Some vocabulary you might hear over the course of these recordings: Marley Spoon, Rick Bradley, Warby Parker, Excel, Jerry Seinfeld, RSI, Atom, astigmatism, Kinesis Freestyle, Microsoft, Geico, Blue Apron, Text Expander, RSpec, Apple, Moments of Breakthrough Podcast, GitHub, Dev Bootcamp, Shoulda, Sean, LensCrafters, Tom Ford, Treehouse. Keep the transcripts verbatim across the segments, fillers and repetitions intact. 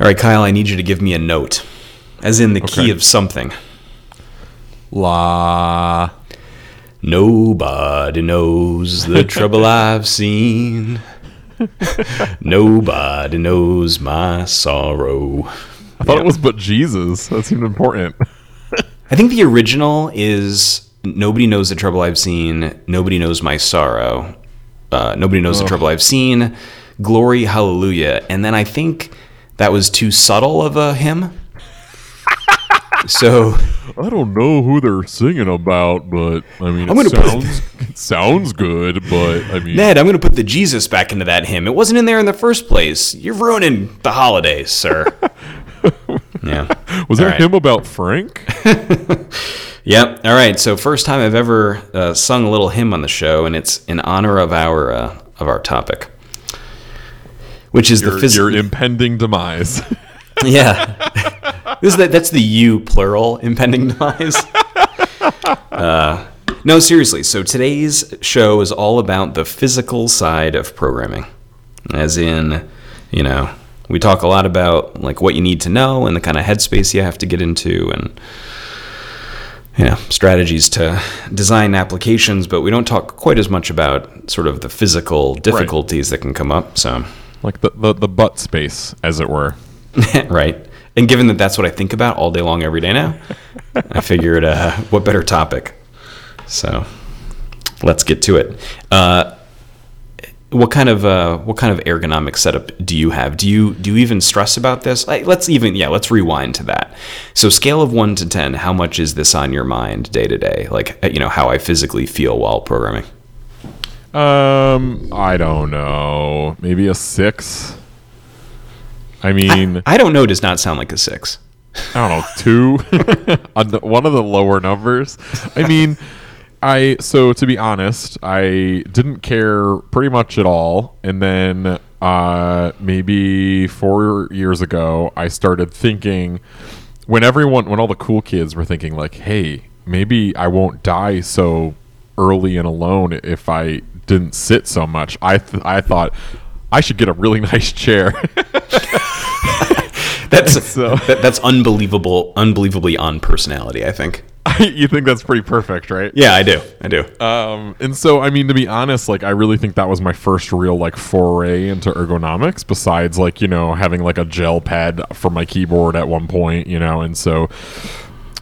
all right, Kyle, I need you to give me a note, as in the okay. key of something. La. Nobody knows the trouble I've seen. Nobody knows my sorrow. I thought yeah. it was but Jesus. That seemed important. I think the original is nobody knows the trouble I've seen. Nobody knows my sorrow. Uh, nobody knows oh. the trouble I've seen. Glory, hallelujah. And then I think that was too subtle of a hymn. So I don't know who they're singing about, but I mean, it sounds, put, it sounds good, but I mean... Ned, I'm going to put the Jesus back into that hymn. It wasn't in there in the first place. You're ruining the holidays, sir. Yeah. Was there a right. hymn about Frank? Yep. All right. So first time I've ever uh, sung a little hymn on the show, and it's in honor of our uh, of our topic, which is your, the phys- your impending demise. Yeah. This is that. That's the you plural impending demise. Uh, no, seriously. So today's show is all about the physical side of programming, as in, you know, we talk a lot about like what you need to know and the kind of headspace you have to get into, and you know, strategies to design applications, but we don't talk quite as much about sort of the physical difficulties right. that can come up. So, like the, the, the butt space, as it were. Right. And given that that's what I think about all day long every day now, I figured uh, what better topic? So let's get to it. Uh, what kind of uh, what kind of ergonomic setup do you have? Do you do you even stress about this? Like, let's even yeah, let's rewind to that. So scale of one to ten, how much is this on your mind day to day? Like, you know, how I physically feel while programming. Um, I don't know. Maybe a six. I mean, I, I don't know. Does not sound like a six. I don't know. Two, one of the lower numbers. I mean. I so to be honest, I didn't care pretty much at all, and then uh, maybe four years ago, I started thinking when everyone, when all the cool kids were thinking like, "Hey, maybe I won't die so early and alone if I didn't sit so much." I th- I thought I should get a really nice chair. That's so, that, that's unbelievable, unbelievably on personality, I think. You think that's pretty perfect, right? Yeah, I do. I do. Um, and so, I mean, to be honest, like, I really think that was my first real, like, foray into ergonomics, besides, like, you know, having, like, a gel pad for my keyboard at one point, you know, and so,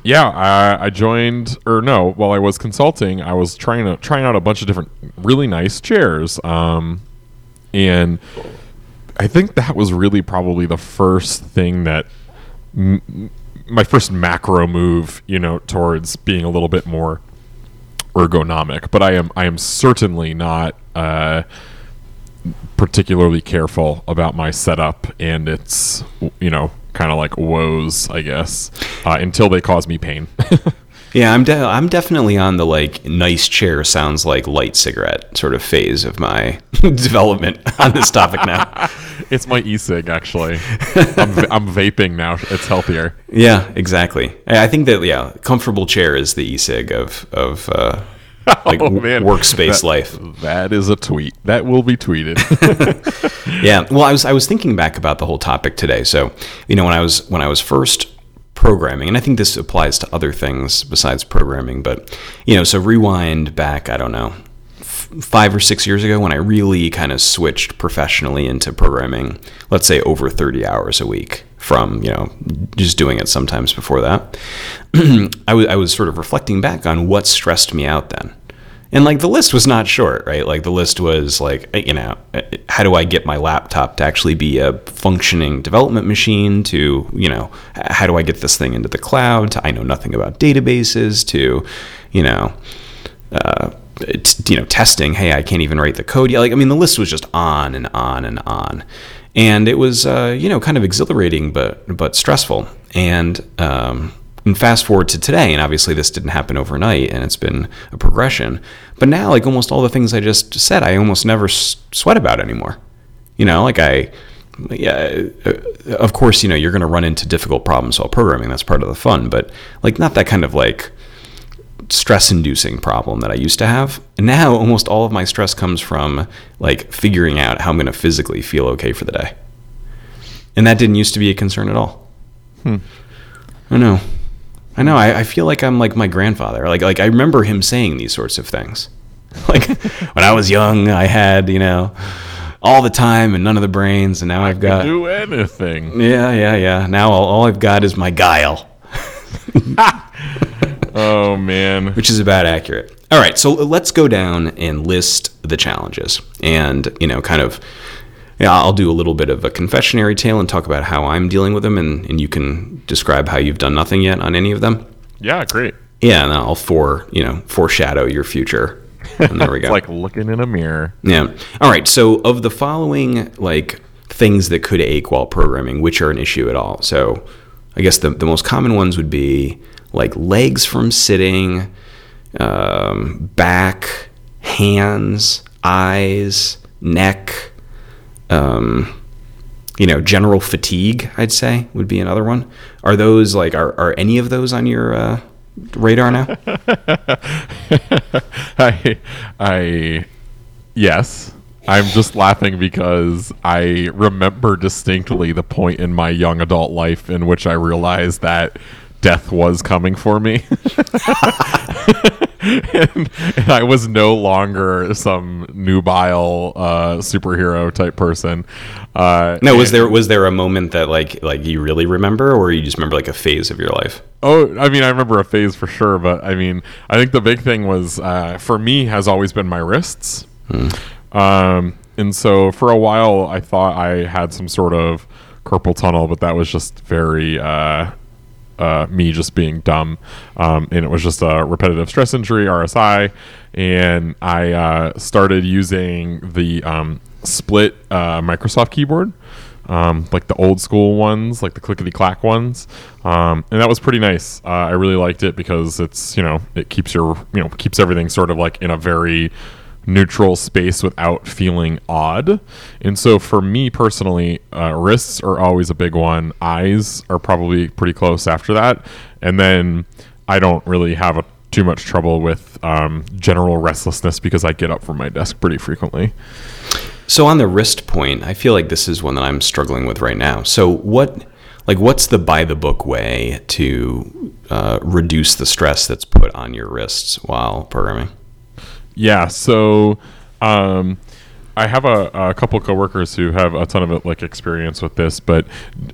yeah, I, I joined, or no, while I was consulting, I was trying to, trying out a bunch of different really nice chairs, um, and I think that was really probably the first thing that... M- my first macro move, you know, towards being a little bit more ergonomic, but I am, I am certainly not, uh, particularly careful about my setup and its, you know, kind of like woes, I guess, uh, until they cause me pain. Yeah. I'm, de- I'm definitely on the like nice chair sounds like light cigarette sort of phase of my development on this topic now. It's my e-cig, actually. I'm, v- I'm vaping now. It's healthier. Yeah, exactly. I think that, yeah, comfortable chair is the e-cig of, of uh, like oh, man. workspace that, life. That is a tweet. That will be tweeted. Yeah. Well, I was I was thinking back about the whole topic today. So, you know, when I was when I was first programming, and I think this applies to other things besides programming, but, you know, so rewind back, I don't know, five or six years ago when I really kind of switched professionally into programming, let's say over thirty hours a week from, you know, just doing it sometimes before that, I, w- I was sort of reflecting back on what stressed me out then. And like the list was not short, right? Like the list was like, you know, how do I get my laptop to actually be a functioning development machine, to, you know, how do I get this thing into the cloud, to I know nothing about databases, to, you know, uh, It's, you know, testing, hey, I can't even write the code yet. Like, I mean, the list was just on and on and on. And it was, uh, you know, kind of exhilarating, but but stressful. And, um, and fast forward to today, and obviously this didn't happen overnight, and it's been a progression. But now, like, almost all the things I just said, I almost never s- sweat about anymore. You know, like I... Yeah, of course, you know, you're going to run into difficult problems while programming. That's part of the fun. But, like, not that kind of, like... stress-inducing problem that I used to have. And now almost all of my stress comes from like figuring out how I'm going to physically feel okay for the day. And that didn't used to be a concern at all. Hmm. I know. I know. I, I feel like I'm like my grandfather. Like, like I remember him saying these sorts of things. Like when I was young, I had, you know, all the time and none of the brains. And now I I've got do anything. Yeah, yeah, yeah. Now all, all I've got is my guile. Oh, man. Which is about accurate. All right. So let's go down and list the challenges and, you know, kind of. Yeah, I'll do a little bit of a confessionary tale and talk about how I'm dealing with them, and, and you can describe how you've done nothing yet on any of them. Yeah, great. Yeah, and I'll for you know foreshadow your future. And there we go. It's like looking in a mirror. Yeah. All right. So of the following like things that could ache while programming, which are an issue at all. So I guess the the most common ones would be like legs from sitting, um, back, hands, eyes, neck. Um, you know, general fatigue, I'd say, would be another one. Are those like, are, are any of those on your uh, radar now? I, I, yes. I'm just laughing because I remember distinctly the point in my young adult life in which I realized that death was coming for me. And, and I was no longer some nubile uh, superhero type person. Uh, no, was and, there was there a moment that like like you really remember, or you just remember like a phase of your life? Oh, I mean, I remember a phase for sure, but I mean, I think the big thing was uh, for me has always been my wrists, hmm. um, and so for a while I thought I had some sort of carpal tunnel, but that was just very. Uh, Uh, me just being dumb, um, and it was just a repetitive stress injury, R S I, and I uh, started using the um, split uh, Microsoft keyboard, um, like the old school ones, like the clickety clack ones, um, and that was pretty nice. Uh, I really liked it because it's you know it keeps your you know keeps everything sort of like in a very neutral space without feeling odd. And so for me personally, uh, wrists are always a big one. Eyes are probably pretty close after that. And then I don't really have a, too much trouble with um, general restlessness because I get up from my desk pretty frequently. So on the wrist point, I feel like this is one that I'm struggling with right now. So what, like what's the by the book way to uh, reduce the stress that's put on your wrists while programming? Yeah, so um, I have a, a couple coworkers who have a ton of like experience with this, but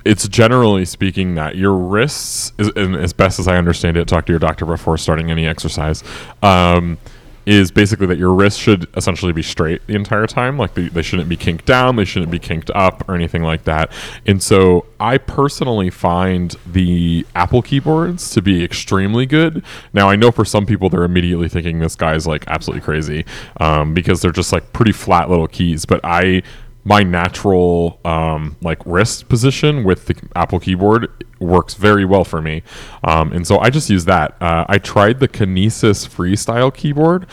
it's generally speaking that your wrists, is, and as best as I understand it, talk to your doctor before starting any exercise, um, is basically that your wrists should essentially be straight the entire time. Like they, they shouldn't be kinked down, they shouldn't be kinked up or anything like that. And so I personally find the Apple keyboards to be extremely good. Now I know for some people they're immediately thinking this guy's like absolutely crazy um, because they're just like pretty flat little keys. But I, my natural um, like wrist position with the Apple keyboard works very well for me. Um, and so I just use that. Uh, I tried the Kinesis Freestyle keyboard,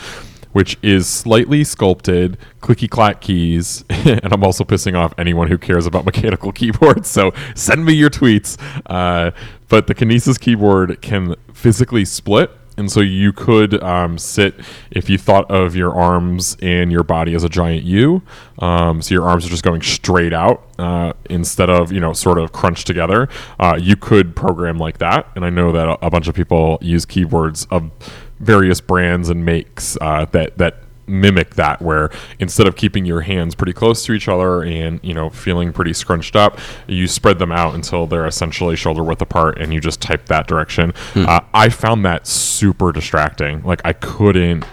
which is slightly sculpted, clicky-clack keys, and I'm also pissing off anyone who cares about mechanical keyboards, so send me your tweets. Uh, but the Kinesis keyboard can physically split, and so you could um, sit if you thought of your arms and your body as a giant U. Um, so your arms are just going straight out uh, instead of, you know, sort of crunched together. Uh, you could program like that. And I know that a, a bunch of people use keyboards of various brands and makes uh, that that mimic that, where instead of keeping your hands pretty close to each other and, you know, feeling pretty scrunched up, you spread them out until they're essentially shoulder width apart and you just type that direction. Hmm. Uh, I found that super distracting. Like I couldn't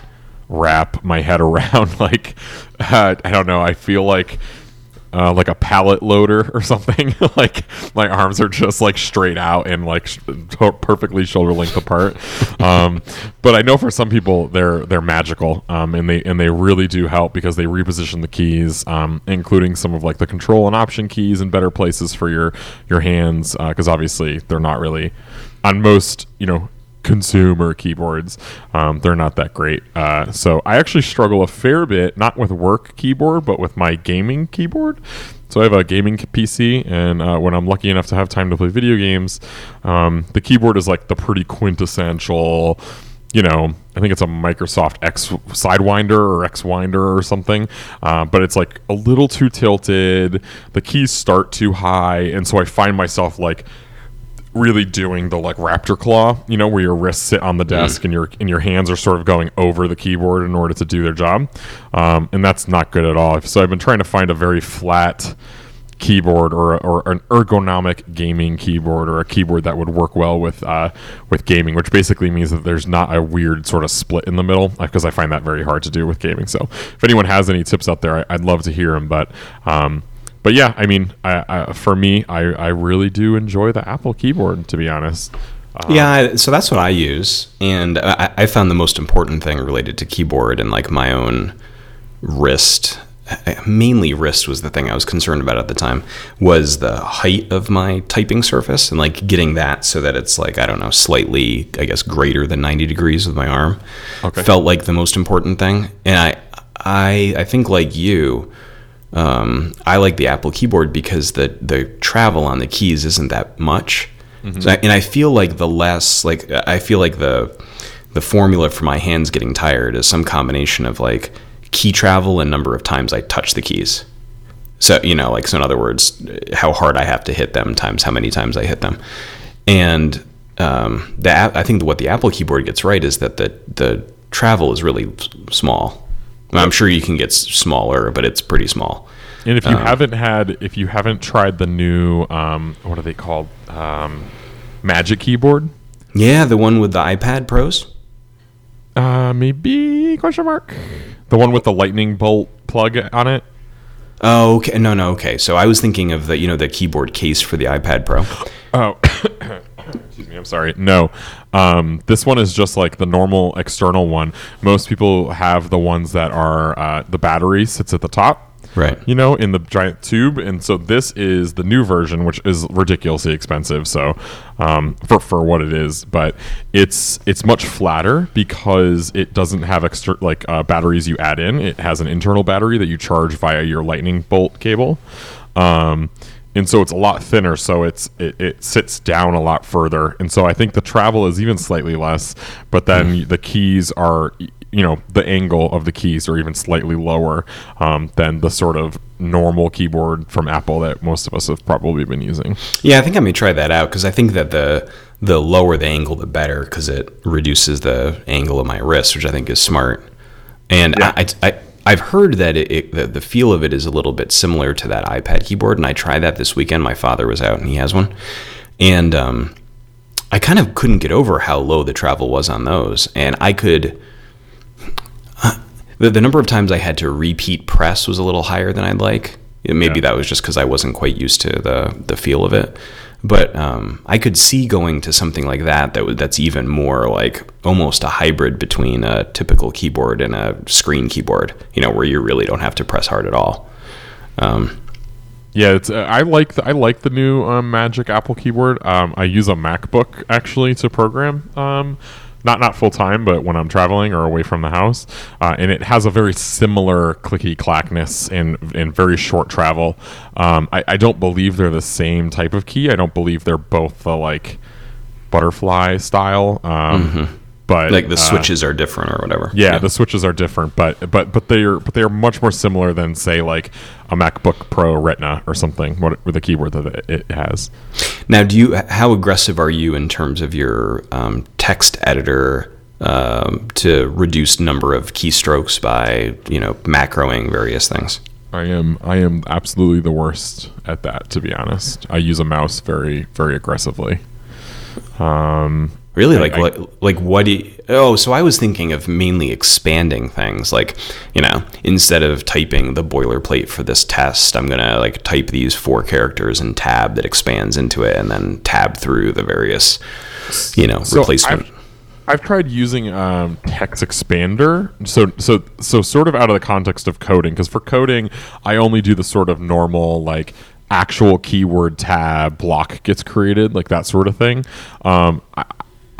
wrap my head around like, uh, I don't know. I feel like, Uh, like a pallet loader or something. Like my arms are just like straight out and like sh- perfectly shoulder length apart. Um, but I know for some people they're they're magical, um, and they and they really do help because they reposition the keys, um, including some of like the control and option keys in better places for your your hands because uh, obviously they're not really on most you know consumer keyboards. Um, they're not that great. Uh, so I actually struggle a fair bit, not with work keyboard, but with my gaming keyboard. So I have a gaming P C, and uh, when I'm lucky enough to have time to play video games, um, the keyboard is like the pretty quintessential you know, I think it's a Microsoft X Sidewinder or X-Winder or something, uh, but it's like a little too tilted. The keys start too high, and so I find myself like really doing the like raptor claw, you know, where your wrists sit on the desk mm. and your and your hands are sort of going over the keyboard in order to do their job, um, and that's not good at all. So I've been trying to find a very flat keyboard or or an ergonomic gaming keyboard or a keyboard that would work well with uh, with gaming, which basically means that there's not a weird sort of split in the middle, because uh, I find that very hard to do with gaming. So if anyone has any tips out there, I, I'd love to hear them. But um, but yeah, I mean, I, I, for me, I, I really do enjoy the Apple keyboard, to be honest. Um, yeah, so that's what I use, and I, I found the most important thing related to keyboard and like my own wrist. Mainly wrist was the thing I was concerned about at the time, was the height of my typing surface and like getting that so that it's like, I don't know, slightly, I guess, greater than ninety degrees with my arm. Okay. Felt like the most important thing. And I I, I think like you, um, I like the Apple keyboard because the, the travel on the keys isn't that much. Mm-hmm. So I, and I feel like the less, like, I feel like the the formula for my hands getting tired is some combination of like key travel and number of times I touch the keys. So, you know, like, so in other words, how hard I have to hit them times how many times I hit them. And um, the I think what the Apple keyboard gets right is that the the travel is really small. I'm sure you can get smaller, but it's pretty small. And if you um, haven't had, if you haven't tried the new, um, what are they called? Um, Magic Keyboard? Yeah, the one with the iPad Pros? Uh, maybe, question mark. The one with the lightning bolt plug on it? Oh, okay. No, no, okay. So I was thinking of the, you know, the keyboard case for the iPad Pro. Oh, excuse me. I'm sorry. No. Um, this one is just like the normal external one. Most people have the ones that are, uh, the battery sits at the top. Right. You know, in the giant tube. And so this is the new version, which is ridiculously expensive. So um, for, for what it is, but it's it's much flatter because it doesn't have extra like uh, batteries you add in. It has an internal battery that you charge via your lightning bolt cable. Um, and so it's a lot thinner. So it's it, it sits down a lot further. And so I think the travel is even slightly less, but then mm. the keys are... you know, the angle of the keys are even slightly lower um, than the sort of normal keyboard from Apple that most of us have probably been using. Yeah, I think I may try that out because I think that the the lower the angle, the better, because it reduces the angle of my wrist, which I think is smart. And yeah. I, I, I, I've heard that it, it, the, the feel of it is a little bit similar to that iPad keyboard, and I tried that this weekend. My father was out, and he has one. And um, I kind of couldn't get over how low the travel was on those, and I could... The number of times I had to repeat press was a little higher than I'd like. Maybe yeah. that was just because I wasn't quite used to the the feel of it. But um, I could see going to something like that, that that's even more like almost a hybrid between a typical keyboard and a screen keyboard, you know, where you really don't have to press hard at all. Um, yeah, it's, uh, I like the, I like the new um, Magic Apple keyboard. Um, I use a MacBook, actually, to program. Um Not not full-time, but when I'm traveling or away from the house. Uh, and it has a very similar clicky-clackness and, and very short travel. Um, I, I don't believe they're the same type of key. I don't believe they're both the, like, butterfly style. Um, mm-hmm. But like the uh, switches are different or whatever. Yeah, yeah, the switches are different, but but but they are but they are much more similar than, say, like a MacBook Pro Retina or something with a keyboard that it has. Now, do you how aggressive are you in terms of your um, text editor um, to reduce number of keystrokes by, you know, macroing various things? I am I am absolutely the worst at that, to be honest. I use a mouse very very aggressively. Um. Really, like, I, I, like, like what do you, oh, so I was thinking of mainly expanding things, like, you know, instead of typing the boilerplate for this test, I'm going to, like, type these four characters in tab that expands into it and then tab through the various, you know, so replacement. I've, I've tried using um, Text Expander, so so so sort of out of the context of coding, because for coding, I only do the sort of normal, like, actual keyword tab block gets created, like that sort of thing. Um, I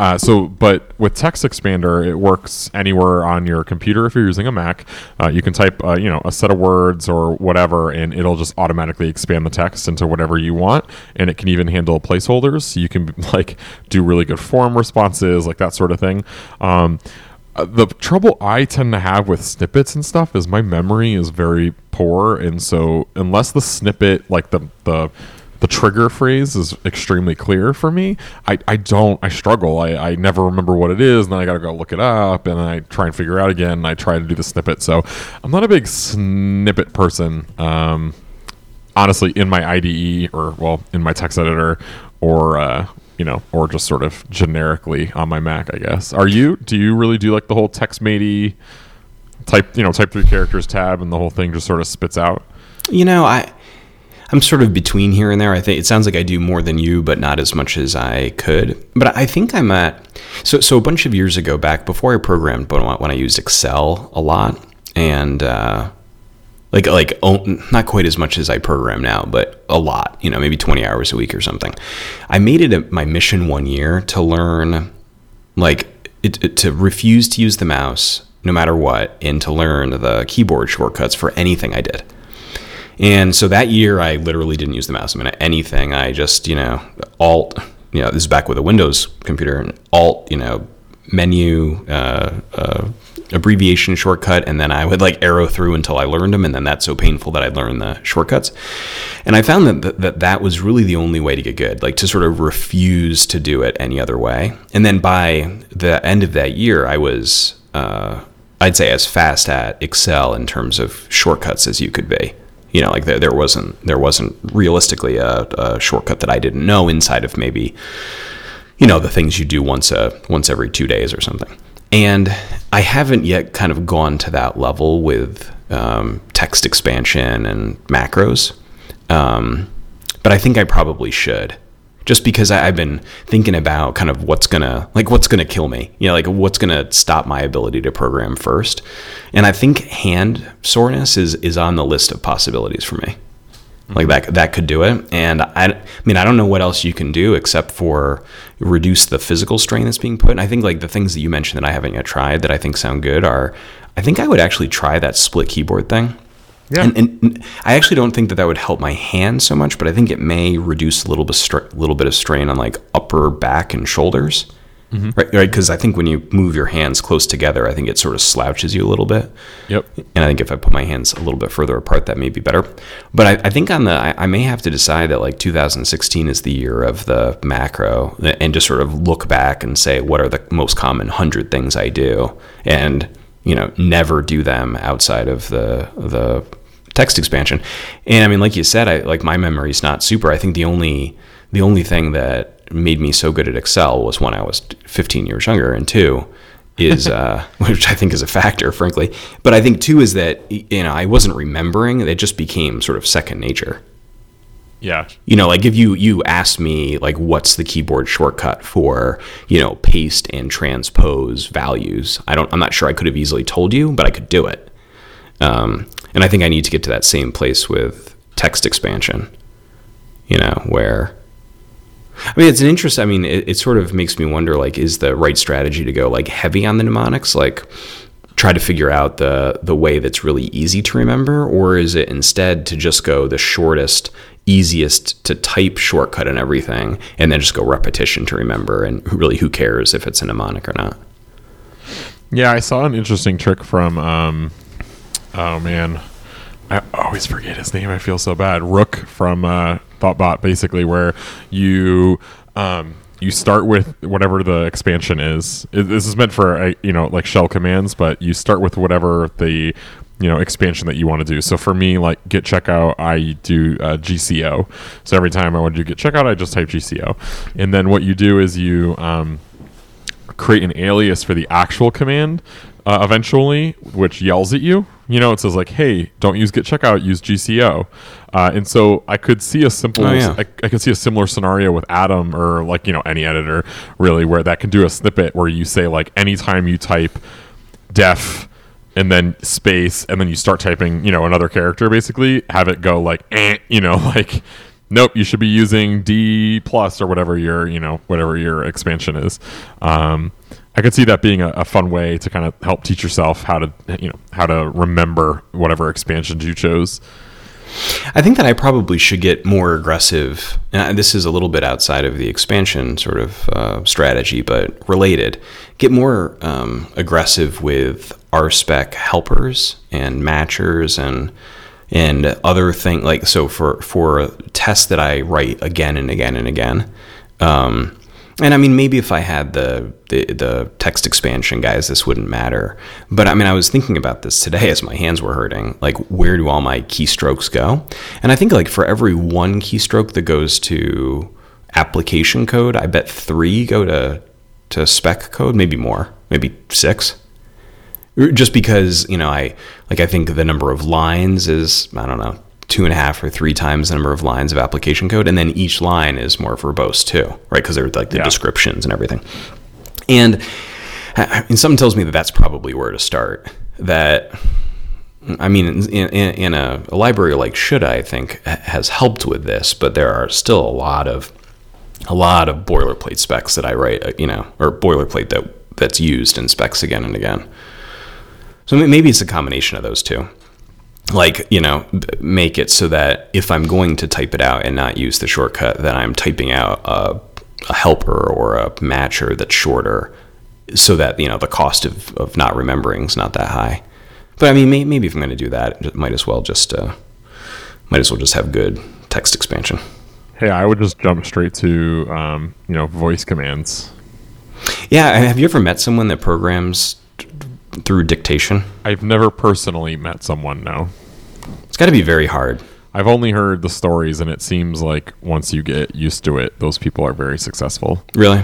Uh, so, but with Text Expander, it works anywhere on your computer. If you're using a Mac, uh, you can type, uh, you know, a set of words or whatever, and it'll just automatically expand the text into whatever you want. And it can even handle placeholders. So you can like do really good form responses, like that sort of thing. Um, the trouble I tend to have with snippets and stuff is my memory is very poor, and so unless the snippet, like the the the trigger phrase is extremely clear for me, I, I don't, I struggle. I, I never remember what it is, and then I gotta go look it up, and I try and figure out again, and I try to do the snippet. So I'm not a big snippet person, um, honestly, in my I D E, or, well, in my text editor, or, uh, you know, or just sort of generically on my Mac, I guess. Are you, do you really do like the whole TextMatey type, you know, type three characters tab, and the whole thing just sort of spits out? You know, I... I'm sort of between here and there. I think it sounds like I do more than you, but not as much as I could. But I think I'm at, so so a bunch of years ago back, before I programmed, but when I used Excel a lot, and uh, like, like oh, not quite as much as I program now, but a lot, you know, maybe twenty hours a week or something. I made it a, my mission one year to learn, like, it, it, to refuse to use the mouse no matter what, and to learn the keyboard shortcuts for anything I did. And so that year, I literally didn't use the mouse. I mean, anything. I just, you know, Alt, you know, this is back with a Windows computer, and Alt, you know, menu, uh, uh, abbreviation shortcut. And then I would like arrow through until I learned them. And then that's so painful that I learned the shortcuts. And I found that th- that, that was really the only way to get good, like to sort of refuse to do it any other way. And then by the end of that year, I was, uh, I'd say, as fast at Excel in terms of shortcuts as you could be. You know, like there, there wasn't there wasn't realistically a, a shortcut that I didn't know inside of maybe, you know, the things you do once a once every two days or something. And I haven't yet kind of gone to that level with um, text expansion and macros, um, but I think I probably should. Just because I've been thinking about kind of what's gonna like what's gonna kill me, you know, like what's gonna stop my ability to program first, and I think hand soreness is is on the list of possibilities for me. Mm-hmm. Like that that could do it, and I, I mean I don't know what else you can do except for reduce the physical strain that's being put. And I think like the things that you mentioned that I haven't yet tried that I think sound good are, I think I would actually try that split keyboard thing. Yeah. And, and I actually don't think that that would help my hand so much, but I think it may reduce a little bit, stra- little bit of strain on like upper back and shoulders, mm-hmm. right? Right, because I think when you move your hands close together, I think it sort of slouches you a little bit. Yep. And I think if I put my hands a little bit further apart, that may be better. But I, I think on the, I, I may have to decide that like two thousand sixteen is the year of the macro, and just sort of look back and say, what are the most common hundred things I do, and you know, never do them outside of the the. text expansion. And I mean, like you said, I like my memory's not super. I think the only the only thing that made me so good at Excel was one, I was fifteen years younger, and two is uh which I think is a factor, frankly, but I think two is that, you know, I wasn't remembering. It just became sort of second nature. Yeah. You know, like if you, you asked me like, what's the keyboard shortcut for, you know, paste and transpose values, I don't, I'm not sure I could have easily told you, but I could do it. Um, and I think I need to get to that same place with text expansion, you know, where, I mean, it's an interest. I mean, it, it sort of makes me wonder, like, is the right strategy to go like heavy on the mnemonics, like try to figure out the, the way that's really easy to remember, or is it instead to just go the shortest, easiest to type shortcut and everything, and then just go repetition to remember, and really who cares if it's a mnemonic or not? Yeah. I saw an interesting trick from, um, oh man, I always forget his name. I feel so bad. Rook from uh, Thoughtbot, basically, where you um, you start with whatever the expansion is. It, this is meant for uh, you know, like shell commands, but you start with whatever the, you know, expansion that you want to do. So for me, like git checkout, I do uh, G C O. So every time I want to do git checkout, I just type G C O, and then what you do is you um, create an alias for the actual command. Uh, eventually, which yells at you, you know, it says like, "Hey, don't use git checkout, use G C O." Uh, and so I could see a simple, oh, yeah. I, I could see a similar scenario with Atom, or like, you know, any editor really, where that can do a snippet where you say like, anytime you type def and then space and then you start typing, you know, another character, basically have it go like, eh, you know, like nope, you should be using D plus or whatever your, you know, whatever your expansion is. Um, I could see that being a, a fun way to kind of help teach yourself how to, you know, how to remember whatever expansions you chose. I think that I probably should get more aggressive. And this is a little bit outside of the expansion sort of uh, strategy, but related. Get more um, aggressive with RSpec helpers and matchers and and other things. Like, so for for tests that I write again and again and again. Um, And I mean, maybe if I had the, the the text expansion guys, this wouldn't matter. But I mean, I was thinking about this today as my hands were hurting. Like, where do all my keystrokes go? And I think, like, for every one keystroke that goes to application code, I bet three go to to spec code, maybe more, maybe six. Just because, you know, I like I think the number of lines is, I don't know, two and a half or three times the number of lines of application code. And then each line is more verbose too, right? Because there's like the yeah. descriptions and everything. And, I, and something tells me that that's probably where to start. That, I mean, in, in, in a, a library like Shoulda, I think, has helped with this, but there are still a lot of, a lot of boilerplate specs that I write, you know, or boilerplate that that's used in specs again and again. So maybe it's a combination of those two. Like, you know, make it so that if I'm going to type it out and not use the shortcut, that I'm typing out a, a helper or a matcher that's shorter, so that, you know, the cost of, of not remembering is not that high. But I mean, may, maybe if I'm going to do that, it might as well just uh, might as well just have good text expansion. Hey, I would just jump straight to um, you know, voice commands. Yeah, have you ever met someone that programs through dictation? I've never personally met someone, no. It's got to be very hard. I've only heard the stories, and it seems like once you get used to it, those people are very successful. Really?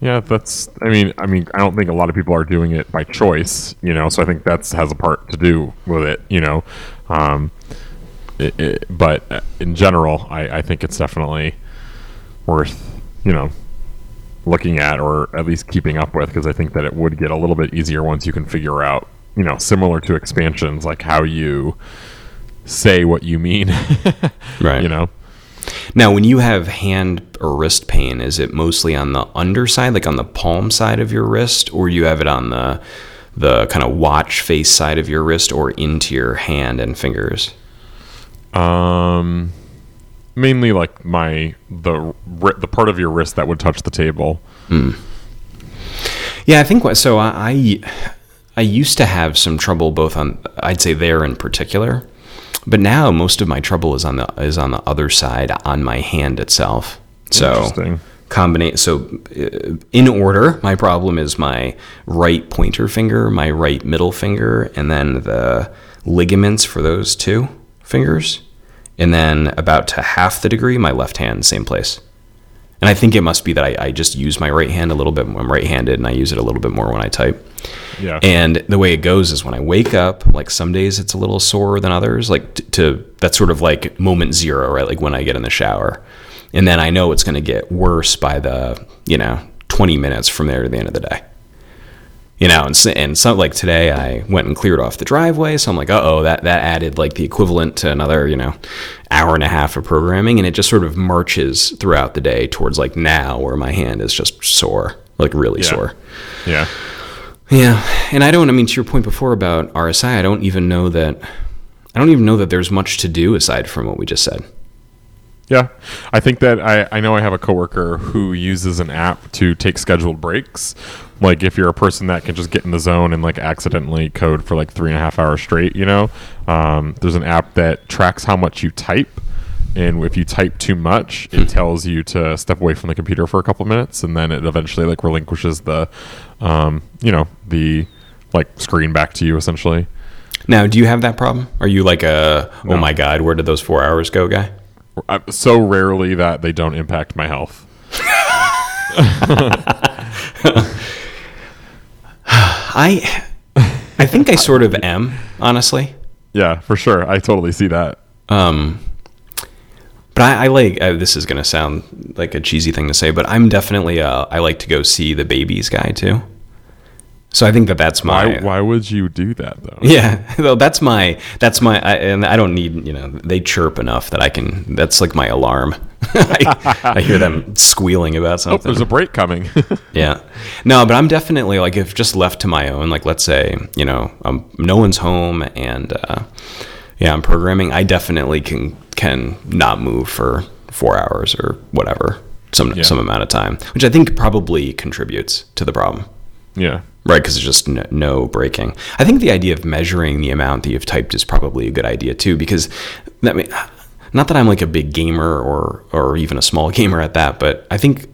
Yeah, that's, I mean, I mean, I don't think a lot of people are doing it by choice, you know, so I think that has a part to do with it, you know. Um, it, it, but in general, I, I think it's definitely worth, you know, looking at, or at least keeping up with, because I think that it would get a little bit easier once you can figure out, you know, similar to expansions, like how you say what you mean. Right. You know? Now, when you have hand or wrist pain, is it mostly on the underside, like on the palm side of your wrist, or do you have it on the the kind of watch face side of your wrist, or into your hand and fingers? Um... Mainly like my the the part of your wrist that would touch the table. Mm. Yeah, I think what, so. I I used to have some trouble both on, I'd say, there in particular, but now most of my trouble is on the is on the other side, on my hand itself. So combinate. So in order, my problem is my right pointer finger, my right middle finger, and then the ligaments for those two fingers. And then about to half the degree, my left hand, same place. And I think it must be that I, I just use my right hand a little bit. I'm right-handed, and I use it a little bit more when I type. Yeah. And the way it goes is when I wake up, like some days it's a little sorer than others. Like t- to that's sort of like moment zero, right? Like when I get in the shower. And then I know it's going to get worse by the, you know, twenty minutes from there to the end of the day. You know, and so, and so, like today I went and cleared off the driveway, so I'm like, uh-oh, that, that added like the equivalent to another, you know, hour and a half of programming, and it just sort of marches throughout the day towards like now, where my hand is just sore, like really yeah. sore. Yeah. Yeah, and I don't, I mean, to your point before about R S I, I don't even know that, I don't even know that there's much to do aside from what we just said. Yeah, I think that I, I know I have a coworker who uses an app to take scheduled breaks. Like if you're a person that can just get in the zone and like accidentally code for like three and a half hours straight, you know, um, there's an app that tracks how much you type. And if you type too much, it tells you to step away from the computer for a couple minutes. And then it eventually like relinquishes the, um, you know, the like screen back to you essentially. Now, do you have that problem? Are you like a, no. oh my God, where did those four hours go guy? I'm so rarely that they don't impact my health. I I think I sort of am, honestly. Yeah, for sure. I totally see that. Um, but I, I like, uh, this is going to sound like a cheesy thing to say, but I'm definitely a, I like to go see the babies guy too. So I think that that's my. Why, why would you do that though? Yeah, though that's my that's my, I, and I don't need, you know, they chirp enough that I can. That's like my alarm. I, I hear them squealing about something. Oh, there's a break coming. Yeah, no, but I'm definitely like, if just left to my own, like let's say, you know, um, no one's home and uh, yeah, I'm programming. I definitely can can not move for four hours or whatever, some yeah. some amount of time, which I think probably contributes to the problem. Yeah. Right, because it's just no, no breaking. I think the idea of measuring the amount that you've typed is probably a good idea too, because I mean, not that I'm like a big gamer or or even a small gamer at that, but I think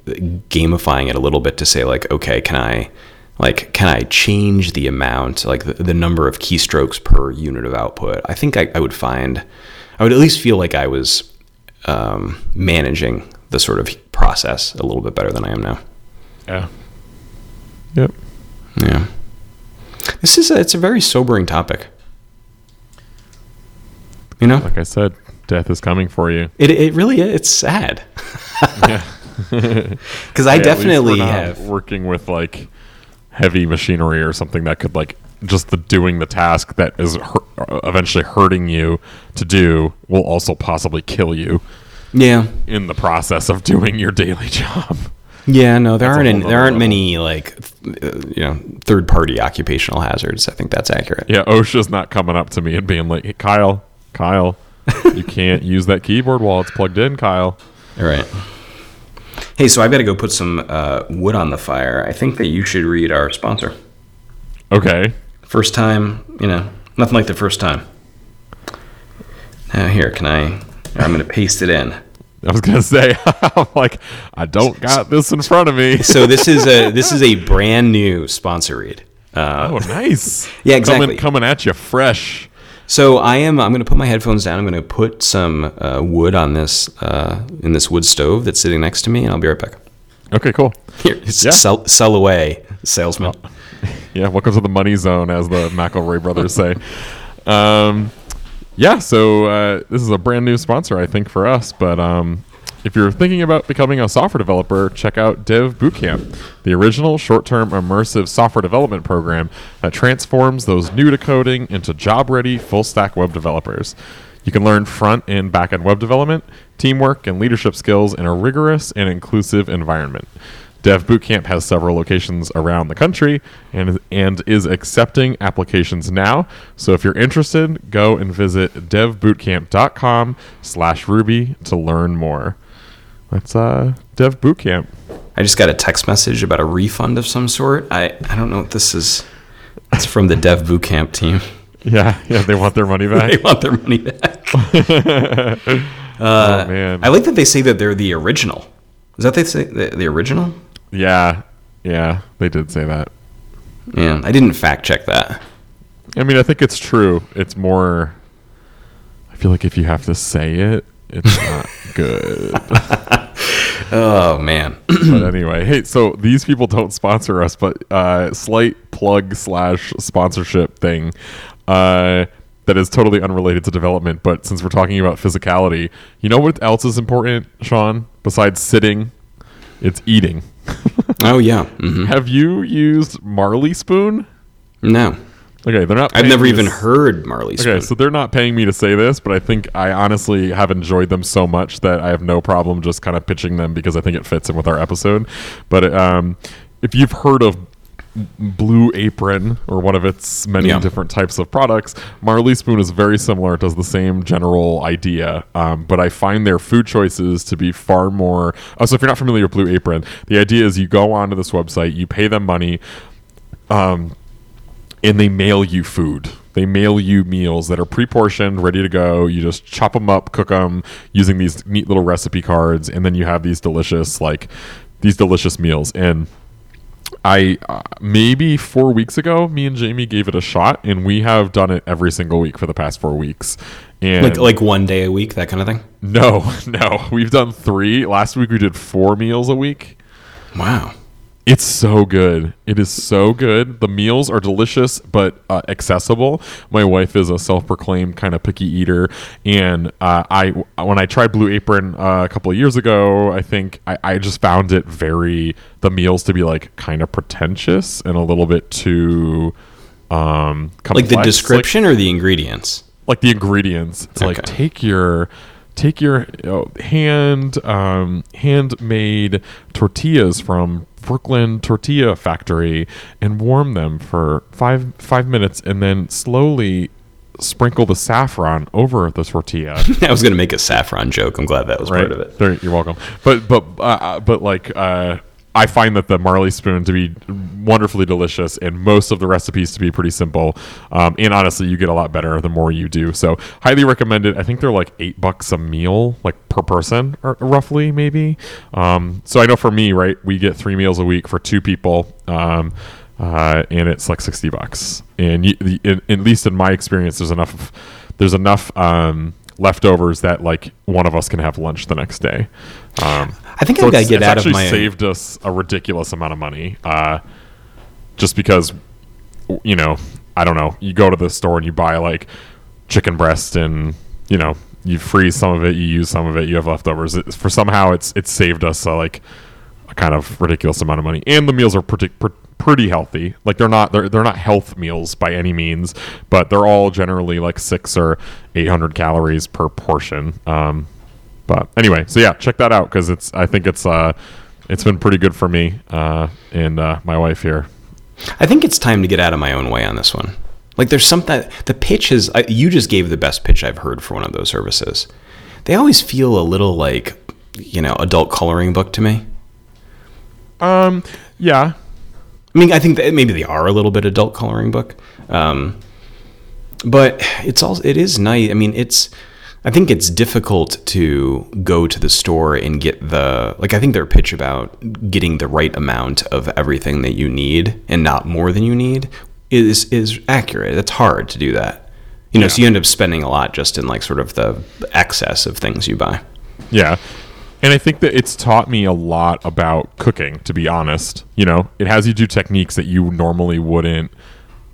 gamifying it a little bit to say like, okay, can I like can I change the amount, like the, the number of keystrokes per unit of output? I think I, I would find, I would at least feel like I was um, managing the sort of process a little bit better than I am now. Yeah. Yep. Yeah, this is a, it's a very sobering topic. You know, like I said, death is coming for you. It it really is. It's sad. Yeah, because I hey, definitely have working with like heavy machinery or something that could like just the doing the task that is hurt, eventually hurting you to do will also possibly kill you. Yeah, in the process of doing your daily job. Yeah, no, there that's aren't an, there aren't many like th- you know third party occupational hazards. I think that's accurate. Yeah, OSHA's not coming up to me and being like, hey, Kyle, Kyle, you can't use that keyboard while it's plugged in, Kyle. All right. Hey, so I've got to go put some uh, wood on the fire. I think that you should read our sponsor. Okay. First time, you know, nothing like the first time. Now here, can I? I'm going to paste it in. I was gonna say, I'm like, I don't got this in front of me. So this is a this is a brand new sponsor read. Uh, oh, nice! Yeah, exactly. Coming, coming at you fresh. So I am. I'm gonna put my headphones down. I'm gonna put some uh, wood on this uh, in this wood stove that's sitting next to me, and I'll be right back. Okay, cool. Here, yeah. sell, sell away, salesman. Oh. Yeah, welcome to the money zone, as the McElroy brothers say. Um. Yeah, so uh, this is a brand new sponsor, I think, for us. But um, if you're thinking about becoming a software developer, check out Dev Bootcamp, the original short-term immersive software development program that transforms those new to coding into job-ready full-stack web developers. You can learn front and back-end web development, teamwork, and leadership skills in a rigorous and inclusive environment. Dev Bootcamp has several locations around the country and, and is accepting applications now. So if you're interested, go and visit devbootcamp.com slash Ruby to learn more. That's uh, Dev Bootcamp. I just got a text message about a refund of some sort. I, I don't know what this is. It's from the Dev Bootcamp team. Yeah, yeah, they want their money back. They want their money back. uh, oh, man. I like that they say that they're the original. Is that they say the, the original? Yeah, yeah, they did say that. Yeah, I didn't fact check that. I mean, I think it's true. It's more, I feel like if you have to say it, it's not good. Oh, man. But anyway, hey, so these people don't sponsor us, but uh, slight plug slash sponsorship thing uh, that is totally unrelated to development. But since we're talking about physicality, you know what else is important, Sean? Besides sitting, it's eating. Oh, yeah. Mm-hmm. Have you used Marley Spoon? No. Okay, they're not. I've never even s- heard Marley Spoon. Okay, so they're not paying me to say this, but I think I honestly have enjoyed them so much that I have no problem just kind of pitching them because I think it fits in with our episode. But um, if you've heard of Blue Apron or one of its many yeah. different types of products, Marley Spoon is very similar. It does the same general idea, um, but I find their food choices to be far more. Oh, so if you're not familiar with Blue Apron, the idea is you go onto this website, you pay them money, um, and they mail you food. They mail you meals that are pre-portioned, ready to go. You just chop them up, cook them using these neat little recipe cards, and then you have these delicious, like these delicious meals. And I uh, maybe four weeks ago, me and Jamie gave it a shot, and we have done it every single week for the past four weeks. And like like one day a week, that kind of thing. No, no, we've done three. Last week we did four meals a week. Wow. It's so good. It is so good. The meals are delicious, but uh, accessible. My wife is a self-proclaimed kind of picky eater. And uh, I, when I tried Blue Apron uh, a couple of years ago, I think I, I just found it very, the meals to be like kind of pretentious and a little bit too um, complex. Like the description like, or the ingredients? Like the ingredients. It's okay. Like take your... Take your oh, hand um, handmade tortillas from Brooklyn Tortilla Factory and warm them for five five minutes, and then slowly sprinkle the saffron over the tortilla. I was going to make a saffron joke. I'm glad that was right? part of it. There, you're welcome. But but uh, but like. Uh, I find that the Marley Spoon to be wonderfully delicious and most of the recipes to be pretty simple. Um, and honestly, you get a lot better the more you do. So highly recommended. I think they're like eight bucks a meal, like per person or roughly maybe. Um, so I know for me, right, we get three meals a week for two people. Um, uh, and it's like sixty bucks. And you, the, in, at least in my experience, there's enough, there's enough, um, leftovers that like one of us can have lunch the next day. Um, I think so I gotta get out of my. It's actually saved us a ridiculous amount of money, uh, just because, you know, I don't know. You go to the store and you buy like chicken breast, and you know, you freeze some of it, you use some of it, you have leftovers. It, for somehow, it's it's saved us uh, like a kind of ridiculous amount of money, and the meals are pretty. pretty pretty healthy. Like they're not they're, they're not health meals by any means, but they're all generally like six or eight hundred calories per portion. Um but anyway, so yeah, check that out because it's I think it's uh it's been pretty good for me uh and uh my wife here. I think it's time to get out of my own way on this one. Like there's something the pitch is I, you just gave the best pitch I've heard for one of those services. They always feel a little like, you know, adult coloring book to me. Um yeah. I mean, I think that maybe they are a little bit adult coloring book, um, but it's all it is nice. I mean, it's I think it's difficult to go to the store and get the like. I think their pitch about getting the right amount of everything that you need and not more than you need is is accurate. It's hard to do that, you know. Yeah. So you end up spending a lot just in like sort of the excess of things you buy. Yeah. And I think that it's taught me a lot about cooking, to be honest. You know, it has you do techniques that you normally wouldn't,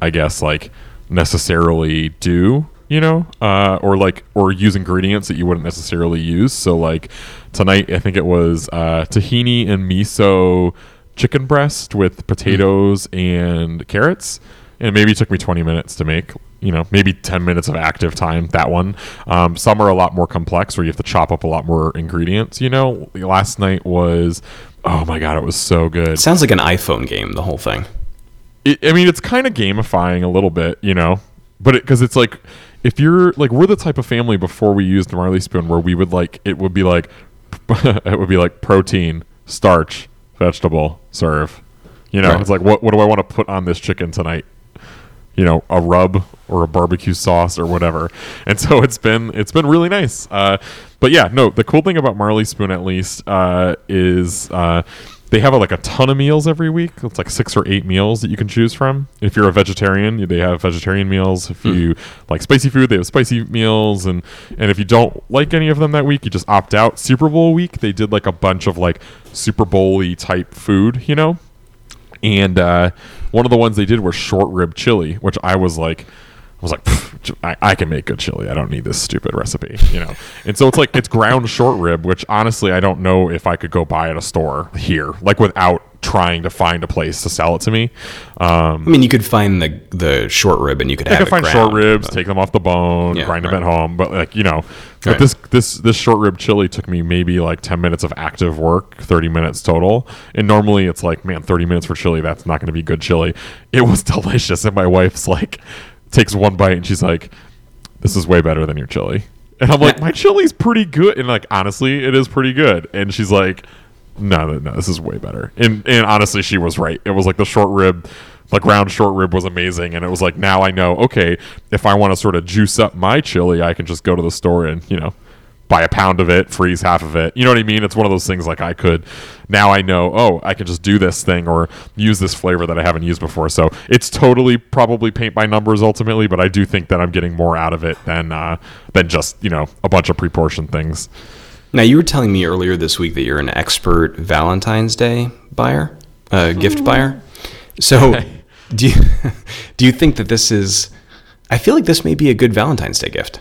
I guess, like necessarily do, you know, uh, or like, or use ingredients that you wouldn't necessarily use. So like tonight, I think it was uh, tahini and miso chicken breast with potatoes and carrots. And maybe it took me twenty minutes to make, you know, maybe ten minutes of active time, that one. Um, some are a lot more complex where you have to chop up a lot more ingredients, you know. Last night was, oh my God, it was so good. It sounds like an iPhone game, the whole thing. It, I mean, it's kind of gamifying a little bit, you know, but because it, it's like, if you're like, we're the type of family before we used Marley Spoon where we would like, it would be like, it would be like protein, starch, vegetable, serve, you know. Right. It's like, what, what do I want to put on this chicken tonight? You know, a rub or a barbecue sauce or whatever. And so it's been it's been really nice. Uh, but yeah, no, the cool thing about Marley Spoon at least uh, is uh, they have a, like a ton of meals every week. It's like six or eight meals that you can choose from. If you're a vegetarian, they have vegetarian meals. If you mm. like spicy food, they have spicy meals. And, and if you don't like any of them that week, you just opt out. Super Bowl week, they did like a bunch of like Super Bowl-y type food, you know? And uh, one of the ones they did was short rib chili, which I was like, I was like, I, I can make good chili. I don't need this stupid recipe, you know. And so it's like it's ground short rib, which honestly I don't know if I could go buy at a store here, like without trying to find a place to sell it to me. Um, I mean, you could find the the short rib, and you could I have could it find ground, short ribs, but... take them off the bone, yeah, grind right. them at home. But like you know, right. but this this this short rib chili took me maybe like ten minutes of active work, thirty minutes total. And normally it's like, man, thirty minutes for chili. That's not going to be good chili. It was delicious, and my wife's like. Takes one bite and she's like, this is way better than your chili. And I'm like, my chili's pretty good. And like, honestly, it is pretty good. And she's like, no, no, no, this is way better. And and honestly, she was right. It was like the short rib, like round short rib was amazing. And it was like, now I know, okay, if I want to sort of juice up my chili, I can just go to the store and, you know, buy a pound of it, freeze half of it. You know what I mean? It's one of those things like I could, now I know, oh, I can just do this thing or use this flavor that I haven't used before. So it's totally probably paint by numbers ultimately, but I do think that I'm getting more out of it than uh, than just, you know, a bunch of pre-portioned things. Now, you were telling me earlier this week that you're an expert Valentine's Day buyer. uh, gift buyer. So do you, do you think that this is, I feel like this may be a good Valentine's Day gift.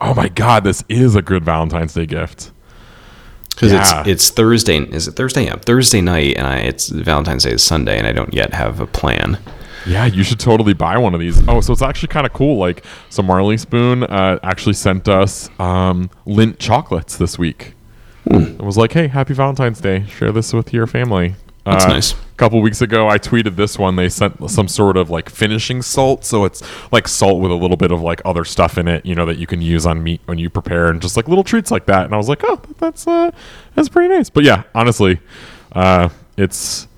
Oh my God, this is a good Valentine's Day gift. Because yeah. it's it's Thursday. Is it Thursday? Yeah, Thursday night, and I, it's Valentine's Day is Sunday, and I don't yet have a plan. Yeah, you should totally buy one of these. Oh, so it's actually kind of cool. Like, so Marley Spoon uh, actually sent us um, Lindt chocolates this week. It was like, hey, happy Valentine's Day. Share this with your family. That's uh, nice. A couple weeks ago, I tweeted this one. They sent some sort of like finishing salt. So it's like salt with a little bit of like other stuff in it, you know, that you can use on meat when you prepare and just like little treats like that. And I was like, oh, that's uh, that's pretty nice. But yeah, honestly, uh, it's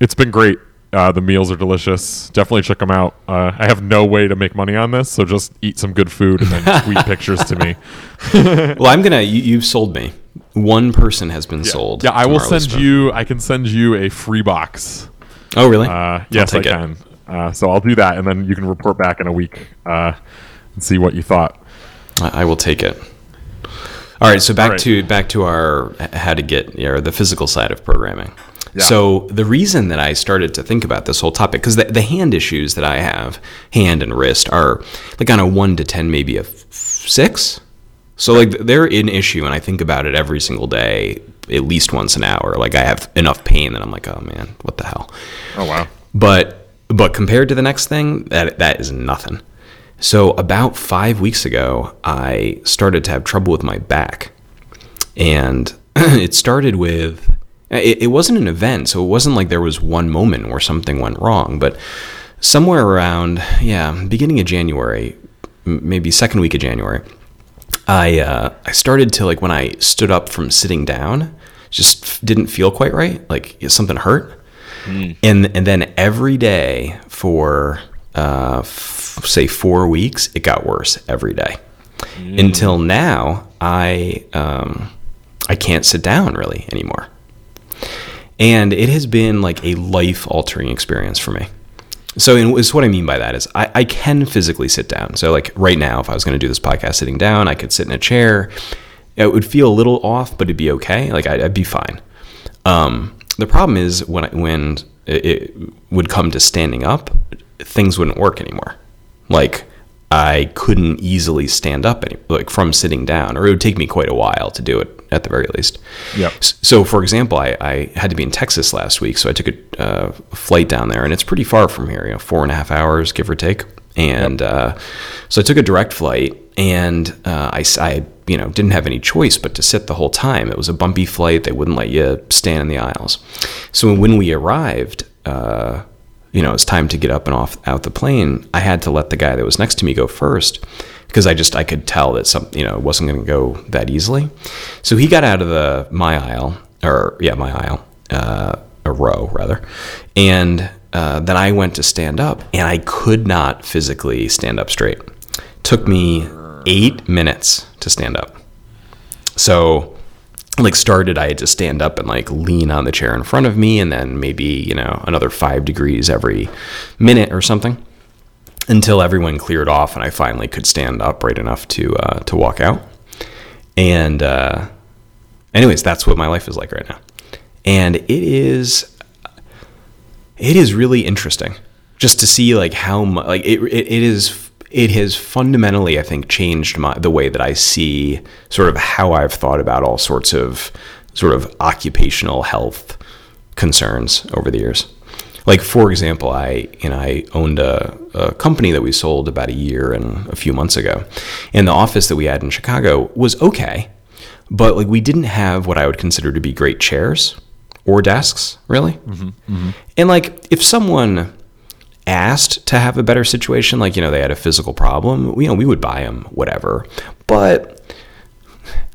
it's been great. Uh, the meals are delicious. Definitely check them out. Uh, I have no way to make money on this, so just eat some good food and then tweet pictures to me. Well, I'm gonna. You, you've sold me. One person has been yeah. sold. Yeah, I will send Spoon. you. I can send you a free box. Oh, really? Uh, yes, I it. can. Uh, so I'll do that, and then you can report back in a week uh, and see what you thought. I, I will take it. All right. So back right. to back to our how to get you know, the physical side of programming. Yeah. So the reason that I started to think about this whole topic, because the, the hand issues that I have, hand and wrist, are like on a one to ten, maybe a f- six. So like they're an issue, and I think about it every single day, at least once an hour. Like I have enough pain that I'm like, oh man, what the hell? Oh, wow. But but compared to the next thing, that that is nothing. So about five weeks ago, I started to have trouble with my back. And it started with... It wasn't an event, so it wasn't like there was one moment where something went wrong, but somewhere around, yeah, beginning of January, maybe second week of January, I uh, I started to, like, when I stood up from sitting down, just didn't feel quite right, like something hurt. Mm. And and then every day for, uh, f- say, four weeks, it got worse every day. Mm. Until now, I um, I can't sit down really anymore. And it has been like a life-altering experience for me. So it's what I mean by that is I, I can physically sit down. So like right now, if I was going to do this podcast sitting down, I could sit in a chair. It would feel a little off, but it'd be okay. Like I'd, I'd be fine. Um, the problem is when, I, when it would come to standing up, things wouldn't work anymore. Like I couldn't easily stand up any, like from sitting down, or it would take me quite a while to do it. At the very least. Yep. So for example, I, I had to be in Texas last week. So I took a uh, flight down there, and it's pretty far from here, you know, four and a half hours, give or take. And yep. uh, so I took a direct flight, and uh, I, I, you know, didn't have any choice but to sit the whole time. It was a bumpy flight. They wouldn't let you stand in the aisles. So when we arrived, uh, you know, it's time to get up and off out the plane. I had to let the guy that was next to me go first, because I just I could tell that some you know it wasn't going to go that easily. So he got out of the my aisle or yeah my aisle uh, a row rather, and uh, then I went to stand up, and I could not physically stand up straight. Took me eight minutes to stand up. So like started I had to stand up and like lean on the chair in front of me, and then maybe you know another five degrees every minute or something, until everyone cleared off and I finally could stand upright enough to uh, to walk out. And uh, anyways, that's what my life is like right now. And it is it is really interesting just to see like how much, like it, it it is it has fundamentally, I think, changed my the way that I see sort of how I've thought about all sorts of sort of occupational health concerns over the years. Like, for example, I you know, I owned a, a company that we sold about a year and a few months ago. And the office that we had in Chicago was okay, but like we didn't have what I would consider to be great chairs or desks, really. Mm-hmm, mm-hmm. And like if someone asked to have a better situation, like, you know, they had a physical problem, you know, we would buy them whatever. But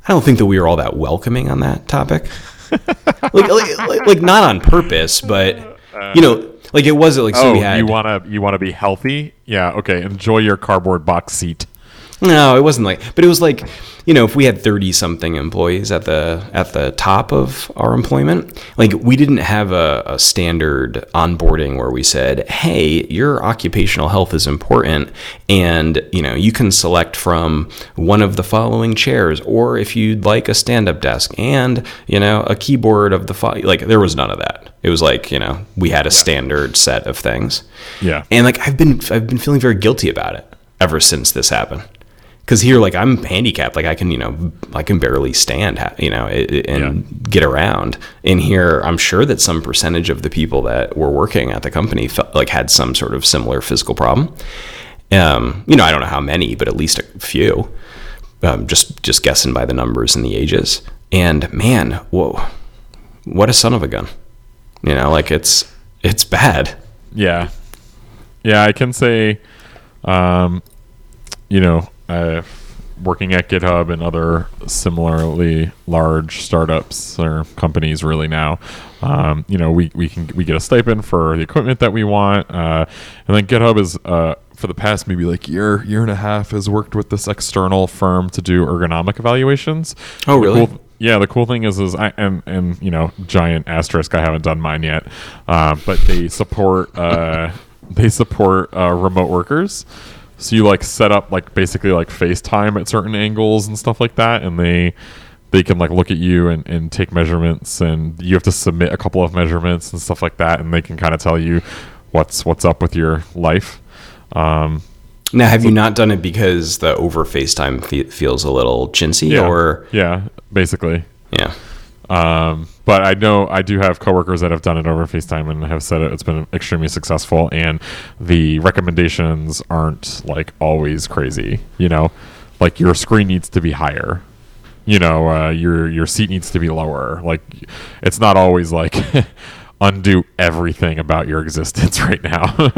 I don't think that we were all that welcoming on that topic. like, like, like not on purpose, but... You know, like it was like so. Oh, we had, you wanna you wanna be healthy? Yeah, okay. Enjoy your cardboard box seat. No, it wasn't like, but it was like, you know, if we had thirty something employees at the at the top of our employment, like we didn't have a, a standard onboarding where we said, hey, your occupational health is important, and you know, you can select from one of the following chairs, or if you'd like a stand-up desk and, you know, a keyboard of the fo-. Like there was none of that. It was like, you know, we had a standard set of things. Yeah. And like I've been I've been feeling very guilty about it ever since this happened. Because here, like, I'm handicapped. Like, I can, you know, I can barely stand, you know, and yeah. get around. In here, I'm sure that some percentage of the people that were working at the company felt like had some sort of similar physical problem. Um, you know, I don't know how many, but at least a few. Um, just just guessing by the numbers and the ages. And man, whoa, what a son of a gun. You know, like it's it's bad. Yeah, yeah, I can say, um, you know. Uh, working at GitHub and other similarly large startups or companies really now, um, you know, we, we can we get a stipend for the equipment that we want. Uh, and then GitHub is, uh, for the past maybe like year, year and a half, has worked with this external firm to do ergonomic evaluations. Oh, really? The cool, yeah, the cool thing is, is I and, and, you know, giant asterisk, I haven't done mine yet, uh, but they support, uh, they support uh, remote workers. So you like set up like basically like FaceTime at certain angles and stuff like that, and they they can like look at you and, and take measurements, and you have to submit a couple of measurements and stuff like that, and they can kind of tell you what's what's up with your life. Um, now, have so, you not done it because the over FaceTime fe- feels a little chintzy, yeah, or yeah, basically, yeah. Um, but I know I do have coworkers that have done it over FaceTime and have said it, it's been extremely successful, and the recommendations aren't like always crazy, you know, like your screen needs to be higher, you know, uh, your, your seat needs to be lower. Like it's not always like undo everything about your existence right now.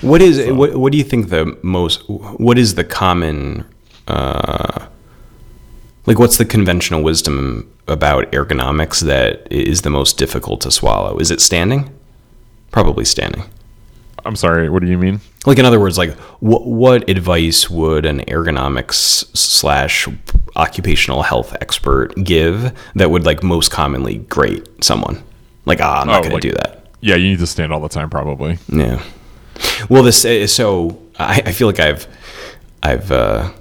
What is, so. what, what do you think the most, what is the common, uh, like what's the conventional wisdom about ergonomics that is the most difficult to swallow? Is it standing? Probably standing. I'm sorry, what do you mean? Like in other words, like what what advice would an ergonomics slash occupational health expert give that would like most commonly grate someone? Like, ah, I'm not oh, going like, to do that. Yeah, you need to stand all the time probably. Yeah. Well, this is, so I, I feel like I've, I've, uh,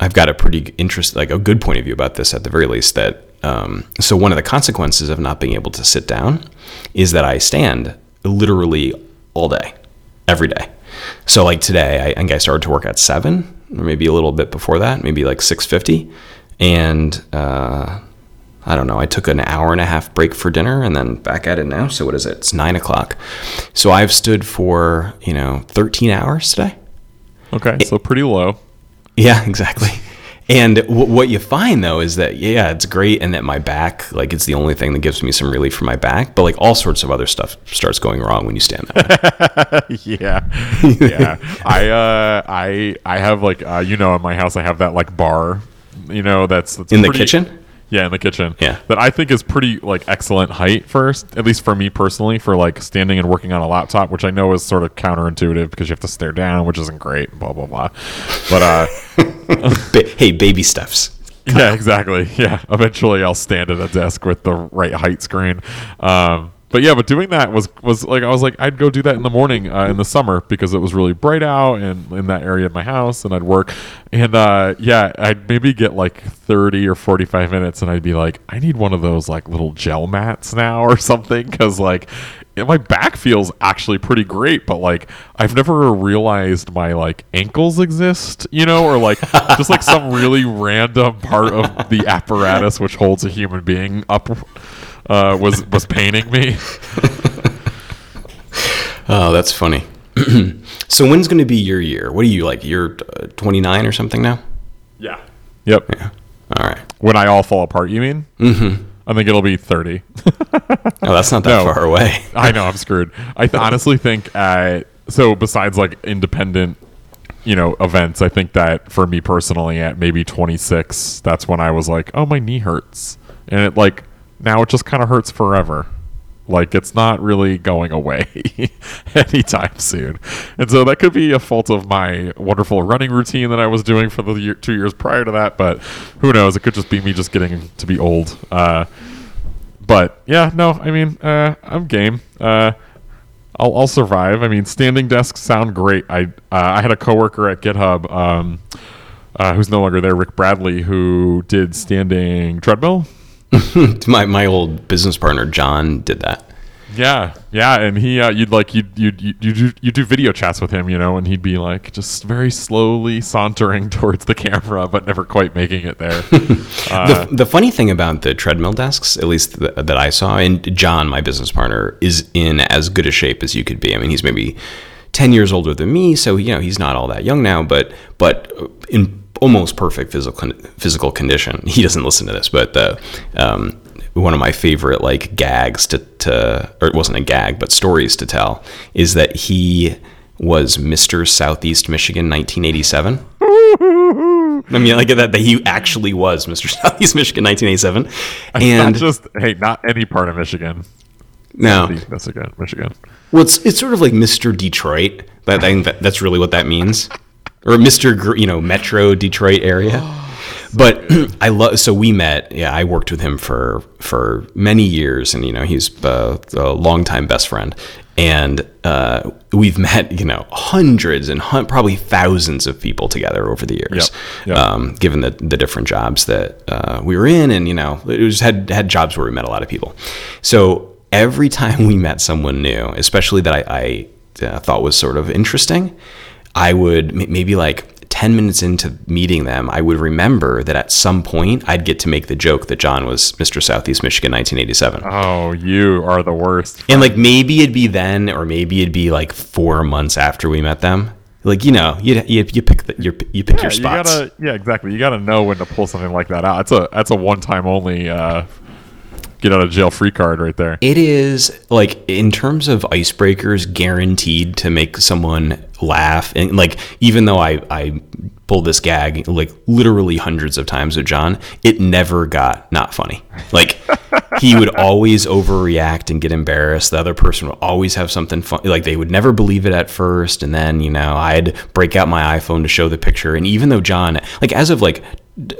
I've got a pretty interest, like a good point of view about this at the very least, that um, so one of the consequences of not being able to sit down is that I stand literally all day, every day. So like today, I, I think I started to work at seven, or maybe a little bit before that, maybe like six fifty. And uh, I don't know, I took an hour and a half break for dinner and then back at it now. So what is it? It's nine o'clock. So I've stood for, you know, thirteen hours today. Okay, it, so pretty low. Yeah, exactly. And w- what you find, though, is that, yeah, it's great. And that my back, like, it's the only thing that gives me some relief for my back. But, like, all sorts of other stuff starts going wrong when you stand that way. Yeah. Yeah. I, uh, I, I have, like, uh, you know, in my house, I have that, like, bar, you know, that's, that's in pretty, the kitchen. Yeah, in the kitchen. Yeah. That I think is pretty, like, excellent height first, at least for me personally, for, like, standing and working on a laptop, which I know is sort of counterintuitive because you have to stare down, which isn't great, blah, blah, blah. But, uh... ba- hey, baby steps. Come yeah, on. Exactly. Yeah. Eventually, I'll stand at a desk with the right height screen. Um... But yeah, but doing that was, was like, I was like, I'd go do that in the morning uh, in the summer because it was really bright out and in that area of my house, and I'd work. And uh, yeah, I'd maybe get like thirty or forty-five minutes, and I'd be like, I need one of those like little gel mats now or something, because like my back feels actually pretty great, but like I've never realized my like ankles exist, you know, or like just like some really random part of the apparatus which holds a human being up. Uh, was was paining me. Oh, that's funny. So when's going to be your year? What are you like? You're uh, twenty-nine or something now? Yeah. Yep. Yeah. All right. When I all fall apart, you mean? Mm-hmm. I think it'll be thirty. Oh, that's not that no, far away. I know. I'm screwed. I th- honestly think I, so besides like independent, you know, events, I think that for me personally at maybe twenty-six, that's when I was like, oh, my knee hurts. And it like, now it just kind of hurts forever. Like, it's not really going away anytime soon. And so that could be a fault of my wonderful running routine that I was doing for the year, two years prior to that, but who knows? It could just be me just getting to be old. Uh, but, yeah, no, I mean, uh, I'm game. Uh, I'll, I'll survive. I mean, standing desks sound great. I uh, I had a coworker at GitHub um, uh, who's no longer there, Rick Bradley, who did standing treadmill. my my old business partner John did that. Yeah, yeah, and he uh, you'd like you you you you do video chats with him, you know, and he'd be like just very slowly sauntering towards the camera, but never quite making it there. uh, the the funny thing about the treadmill desks, at least the, that I saw, and John, my business partner, is in as good a shape as you could be. I mean, he's maybe ten years older than me, so you know he's not all that young now, but but in almost perfect physical physical condition. He doesn't listen to this, but the um, one of my favorite like gags to, to, or it wasn't a gag, but stories to tell is that he was Mister Southeast Michigan nineteen eighty-seven. I mean, like that, that he actually was Mister Southeast Michigan nineteen eighty-seven, and not just hey, not any part of Michigan. No, Southeast Michigan, Michigan. Well, it's it's sort of like Mister Detroit. That, that that's really what that means. Or Mister Gr- you know, Metro Detroit area. But I love, so we met, yeah, I worked with him for, for many years and, you know, he's a, a longtime best friend and, uh, we've met, you know, hundreds and hun- probably thousands of people together over the years, yep, yep. Um, given the, the different jobs that, uh, we were in and, you know, it was had, had jobs where we met a lot of people. So every time we met someone new, especially that I, I uh, thought was sort of interesting, I would maybe like ten minutes into meeting them, I would remember that at some point I'd get to make the joke that John was Mister Southeast Michigan nineteen eighty-seven. Oh, you are the worst. And like maybe it'd be then or maybe it'd be like four months after we met them. Like, you know, you you, you pick the, you, you pick yeah, your spots. You gotta, yeah, exactly. You got to know when to pull something like that out. That's a, that's a one-time only uh, get out of jail free card right there. It is like in terms of icebreakers guaranteed to make someone laugh. And like, even though I, I pulled this gag like literally hundreds of times with John, it never got not funny. Like he would always overreact and get embarrassed. The other person would always have something fun. Like they would never believe it at first. And then, you know, I'd break out my iPhone to show the picture. And even though John, like as of like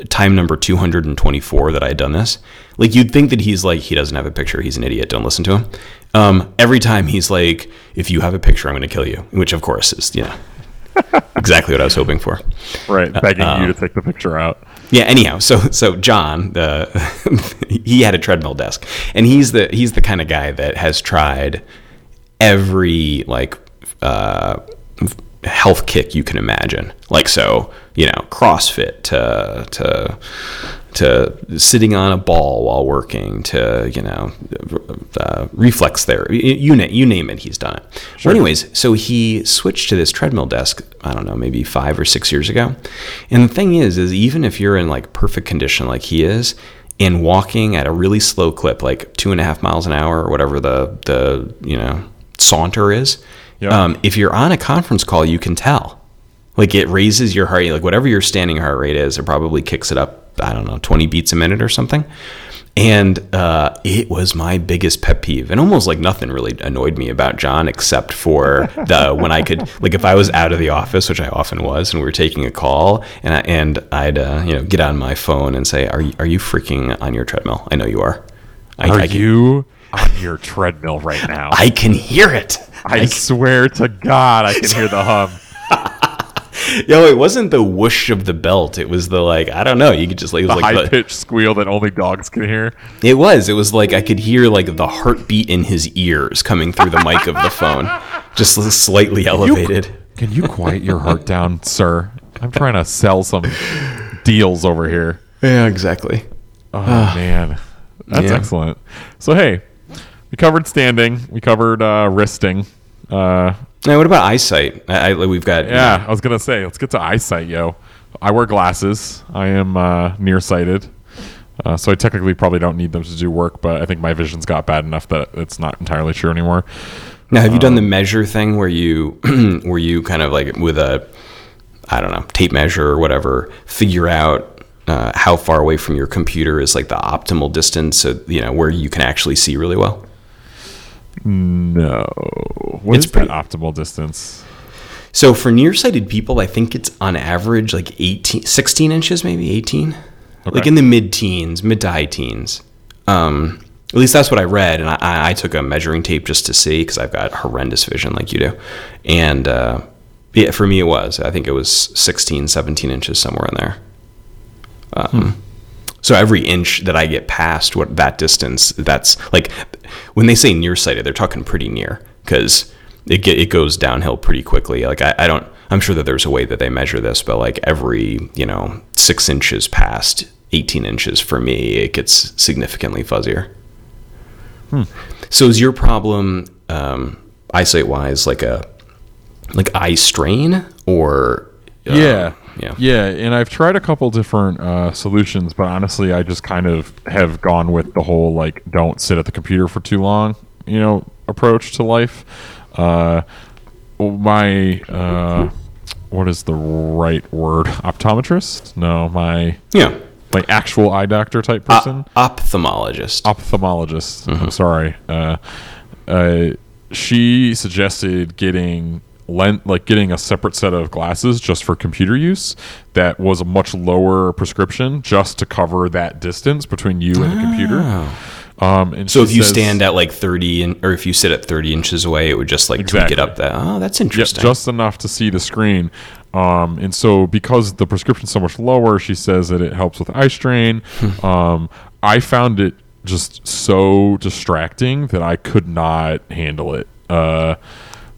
time number two hundred twenty-four that I had done this, like you'd think that he's like, he doesn't have a picture. He's an idiot. Don't listen to him. Um, every time he's like, if you have a picture, I'm going to kill you, which of course is, you know, exactly what I was hoping for. Right. Begging uh, you to take the picture out. Yeah. Anyhow. So, so John, uh, he had a treadmill desk and he's the, he's the kind of guy that has tried every like, uh, health kick you can imagine. Like, so, you know, CrossFit to, to, to sitting on a ball while working, to, you know, uh, reflex therapy, you, you name it, he's done it. Sure. Well, anyways, so he switched to this treadmill desk, I don't know, maybe five or six years ago. And the thing is, is even if you're in like perfect condition like he is, and walking at a really slow clip, like two and a half miles an hour or whatever the, the you know, saunter is, yep. um, if you're on a conference call, you can tell. Like it raises your heart, like whatever your standing heart rate is, it probably kicks it up, I don't know, twenty beats a minute or something. And uh, it was my biggest pet peeve. And almost like nothing really annoyed me about John except for the when I could, like if I was out of the office, which I often was, and we were taking a call and, I, and I'd, uh, you know, get on my phone and say, are you, are you freaking on your treadmill? I know you are. I, are I can, you on your treadmill right now? I can hear it. I, I can, swear to God, I can hear the hum. Yo, it wasn't the whoosh of the belt. It was the like, I don't know. You could just like, it was the like high pitched squeal that only dogs can hear. It was. It was like I could hear like the heartbeat in his ears coming through the mic of the phone, just slightly elevated. You, can you quiet your heart down, sir? I'm trying to sell some deals over here. Yeah, exactly. Oh uh, man, that's yeah. excellent. So hey, we covered standing. We covered uh, wristing. Uh, Now, what about eyesight? I, I, we've got yeah. You know. I was gonna say, let's get to eyesight, yo. I wear glasses. I am uh, nearsighted, uh, so I technically probably don't need them to do work. But I think my vision's got bad enough that it's not entirely true anymore. Now, have um, you done the measure thing where you, where you kind of like with a, I don't know, tape measure or whatever, figure out uh, how far away from your computer is like the optimal distance, so you know where you can actually see really well? No. What's the optimal distance? So for nearsighted people, I think it's on average like eighteen, sixteen inches, maybe eighteen, okay. Like in the mid teens, mid to high teens. Um, at least that's what I read. And I, I took a measuring tape just to see, cause I've got horrendous vision like you do. And, uh, yeah, for me it was, I think it was sixteen, seventeen inches somewhere in there. Um, hmm. So every inch that I get past what that distance, that's like when they say nearsighted, they're talking pretty near, cause It get, it goes downhill pretty quickly. Like I, I don't, I'm sure that there's a way that they measure this, but like every, you know, six inches past eighteen inches for me, it gets significantly fuzzier. Hmm. So is your problem um, eyesight wise, like a like eye strain or? Uh, yeah, yeah, yeah. And I've tried a couple different uh, solutions, but honestly, I just kind of have gone with the whole like don't sit at the computer for too long, you know, approach to life. Uh, my, uh, what is the right word? Optometrist? No, my, yeah, my actual eye doctor type person. O- ophthalmologist. Ophthalmologist. Mm-hmm. I'm sorry. Uh, uh, she suggested getting len- like getting a separate set of glasses just for computer use. That was a much lower prescription just to cover that distance between you and the computer. Oh. Um, and so if you says, stand at like thirty, in, or if you sit at thirty inches away, it would just like exactly. tweak it up. That oh, that's interesting. Yep, just enough to see the screen. Um, and so because the prescription's so much lower, she says that it helps with eye strain. um, I found it just so distracting that I could not handle it. Uh,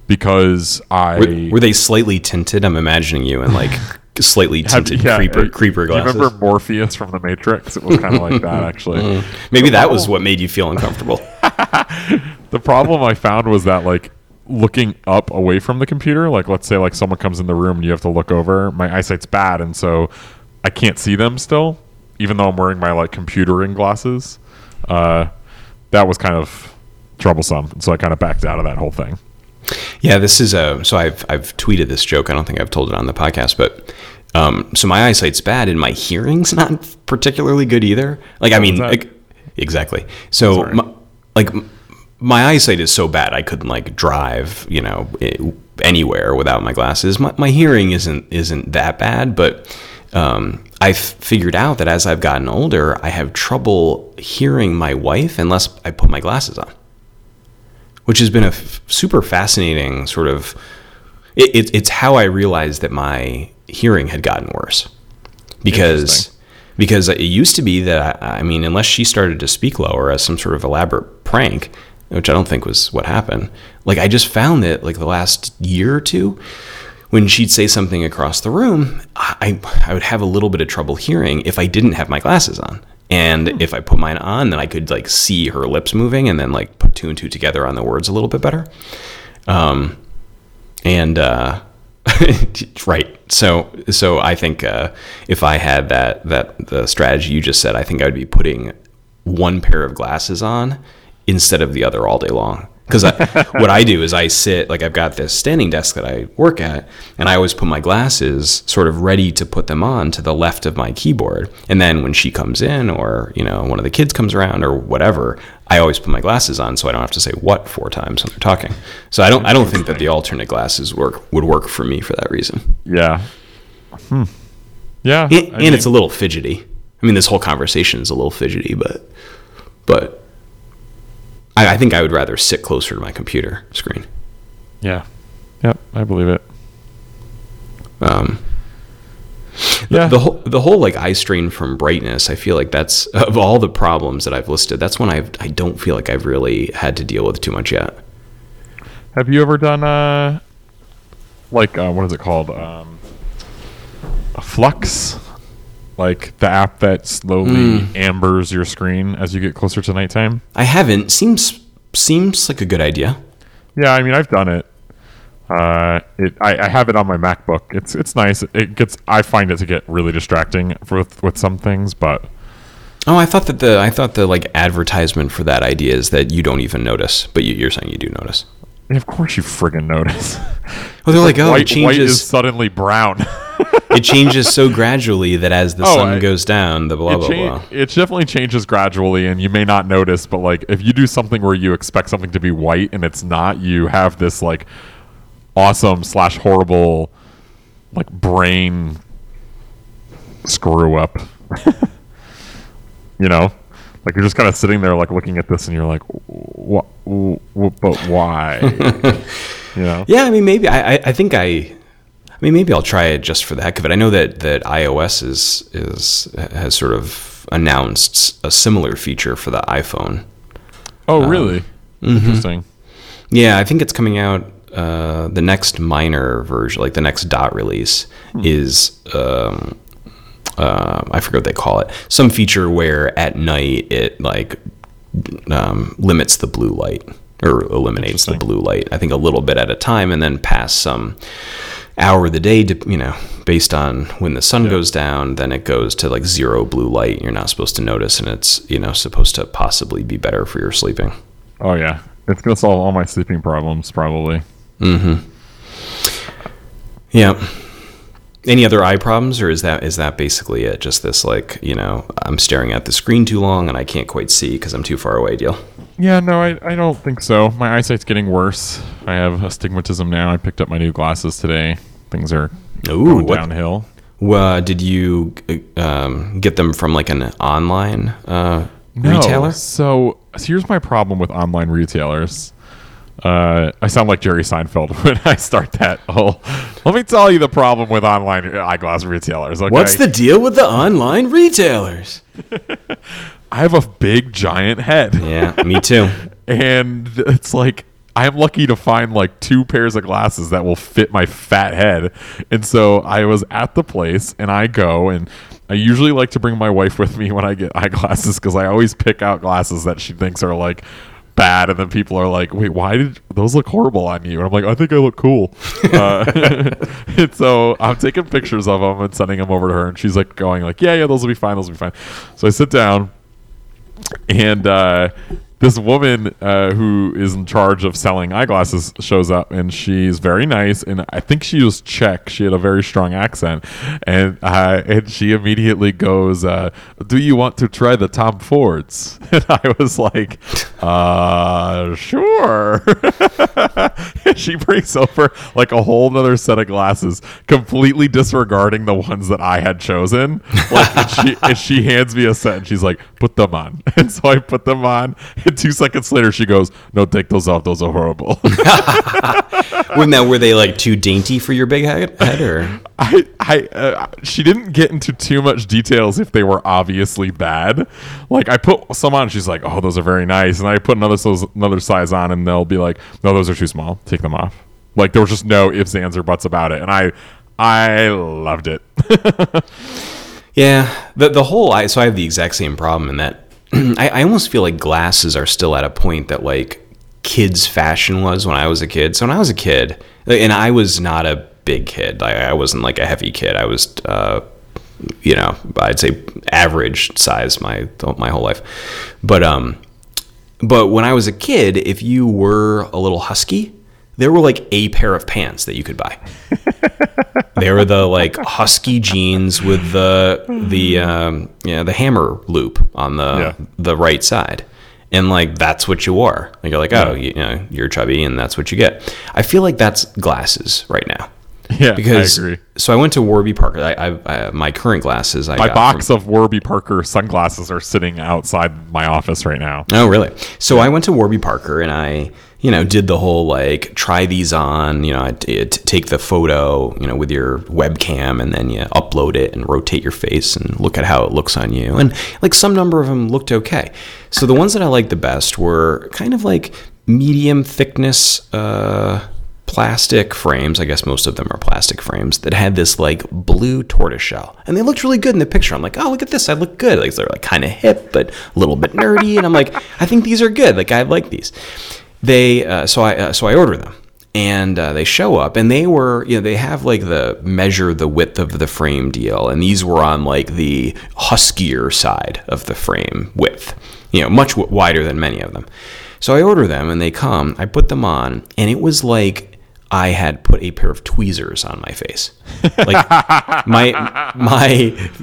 because I were, were they slightly tinted? I'm imagining you in like slightly tinted yeah, creeper, uh, creeper glasses. Do you remember Morpheus from The Matrix? It was kind of like that, actually. Mm. Maybe the that problem, was what made you feel uncomfortable. The problem I found was that, like, looking up away from the computer, like, let's say, like, someone comes in the room and you have to look over. My eyesight's bad, and so I can't see them still, even though I'm wearing my, like, computering glasses. Uh, that was kind of troublesome, so I kind of backed out of that whole thing. Yeah, this is a, so I've, I've tweeted this joke. I don't think I've told it on the podcast, but, um, so my eyesight's bad and my hearing's not particularly good either. Like, I mean, like, exactly. So my, like my eyesight is so bad, I couldn't like drive, you know, it, anywhere without my glasses. My, my hearing isn't, isn't that bad, but, um, I've figured out that as I've gotten older, I have trouble hearing my wife unless I put my glasses on. Which has been a f- super fascinating sort of, it, it, it's how I realized that my hearing had gotten worse. Because because it used to be that, I, I mean, unless she started to speak lower as some sort of elaborate prank, which I don't think was what happened, like I just found that like the last year or two, when she'd say something across the room, I, I would have a little bit of trouble hearing if I didn't have my glasses on. And if I put mine on, then I could like see her lips moving and then like put two and two together on the words a little bit better. Um, and, uh, right. So, so I think, uh, if I had that, that the strategy you just said, I think I would be putting one pair of glasses on instead of the other all day long. Cause I, what I do is I sit, like I've got this standing desk that I work at, and I always put my glasses sort of ready to put them on to the left of my keyboard. And then when she comes in or, you know, one of the kids comes around or whatever, I always put my glasses on. So I don't have to say what four times when they're talking. So I don't, I don't think that the alternate glasses work would work for me for that reason. Yeah. Hmm. Yeah. And, and mean, it's a little fidgety. I mean, this whole conversation is a little fidgety, but, but. I think I would rather sit closer to my computer screen. Yeah. Yep. I believe it. Um, yeah. The, the whole, the whole like eye strain from brightness, I feel like that's of all the problems that I've listed, that's one I've, I don't feel like I've really had to deal with too much yet. Have you ever done, uh, like, uh, what is it called? Um, a Flux, like the app that slowly mm. ambers your screen as you get closer to nighttime? I haven't. Seems seems like a good idea. Yeah, I mean, I've done it. Uh, it I, I have it on my MacBook. It's it's nice. It gets. I find it to get really distracting for, with with some things, but oh, I thought that the I thought the like advertisement for that idea is that you don't even notice, but you, you're saying you do notice. And of course, you friggin' notice. Well, they're like, like oh, white, it changes. White is suddenly brown. It changes so gradually that as the oh, sun I, goes down, the blah, it blah, cha- blah. It definitely changes gradually, and you may not notice, but like if you do something where you expect something to be white and it's not, you have this like awesome slash horrible like brain screw up. You know? Like you're just kind of sitting there like looking at this and you're like, what, but why? You know? Yeah, I mean, maybe I, I, I think I... I mean, maybe I'll try it just for the heck of it. I know that, that iOS is is has sort of announced a similar feature for the iPhone. Oh, really? Um, Interesting. Mm-hmm. Yeah, I think it's coming out. Uh, the next minor version, like the next dot release, hmm. is um, uh, I forget what they call it. Some feature where at night it like um, limits the blue light or eliminates the blue light. I think a little bit at a time, and then past some hour of the day, to, you know, based on when the sun yeah. goes down, then it goes to like zero blue light. You're not supposed to notice, and it's, you know, supposed to possibly be better for your sleeping. Oh yeah, it's gonna solve all my sleeping problems probably. Mm-hmm. Yeah. Any other eye problems, or is that is that basically it? Just this like, you know, I'm staring at the screen too long and I can't quite see because I'm too far away deal. Yeah, no, I, I don't think so. My eyesight's getting worse. I have astigmatism now. I picked up my new glasses today. Things are Ooh, going what, downhill. Uh, did you um, get them from like an online uh, no, retailer? So, so here's my problem with online retailers. Uh, I sound like Jerry Seinfeld when I start that whole. Let me tell you the problem with online eyeglass retailers. Okay? What's the deal with the online retailers? I have a big giant head. Yeah, me too. And it's like I'm lucky to find like two pairs of glasses that will fit my fat head. And so I was at the place and I go, and I usually like to bring my wife with me when I get eyeglasses because I always pick out glasses that she thinks are like bad, and then people are like, wait, why did those look horrible on you? And I'm like, I think I look cool. Uh, and so I'm taking pictures of them and sending them over to her, and she's like going like, yeah, yeah, those will be fine, those will be fine. So I sit down. And uh, this woman uh, who is in charge of selling eyeglasses shows up, and she's very nice. And I think she was Czech. She had a very strong accent. And uh, and she immediately goes, uh, do you want to try the Tom Fords? And I was like, uh, sure. And she brings over like a whole nother set of glasses, completely disregarding the ones that I had chosen. Like, and, she, and she hands me a set, and she's like, put them on. And so I put them on. And two seconds later, she goes, no, take those off. Those are horrible. Well, now, were they like too dainty for your big head? Or? I, I, uh, she didn't get into too much details if they were obviously bad. Like, I put some on, and she's like, oh, those are very nice. And I put another, so, another size on, and they'll be like, no, those are too small. Take them off. Like, there was just no ifs, ands, or buts about it. And I, I loved it. Yeah. The, the whole, I, so I have the exact same problem in that. I, I almost feel like glasses are still at a point that like kids fashion was when I was a kid. So when I was a kid, and I was not a big kid, I, I wasn't like a heavy kid. I was, uh, you know, I'd say average size my my whole life. But um, but when I was a kid, if you were a little husky, there were like a pair of pants that you could buy. They were the like husky jeans with the the um, yeah, the hammer loop on the yeah. the right side, and like that's what you wore. Like you're like, oh, you, you know, you're chubby, and that's what you get. I feel like that's glasses right now. Yeah, because, I agree. So I went to Warby Parker. I, I, I my current glasses. I my got box from, of Warby Parker sunglasses are sitting outside my office right now. Oh, really? So I went to Warby Parker, and I, you know, did the whole like try these on, you know, t- t- take the photo, you know, with your webcam, and then you upload it and rotate your face and look at how it looks on you. And like some number of them looked okay. So the ones that I liked the best were kind of like medium thickness uh, plastic frames. I guess most of them are plastic frames that had this like blue tortoiseshell, and they looked really good in the picture. I'm like, oh, look at this. I look good. Like they're like kind of hip, but a little bit nerdy. And I'm like, I think these are good. Like I like these. They uh, so I uh, so I order them, and uh, they show up, and they were, you know, they have like the measure the width of the frame deal, and these were on like the huskier side of the frame width, you know, much w- wider than many of them. So I order them, and they come. I put them on, and it was like I had put a pair of tweezers on my face. Like my my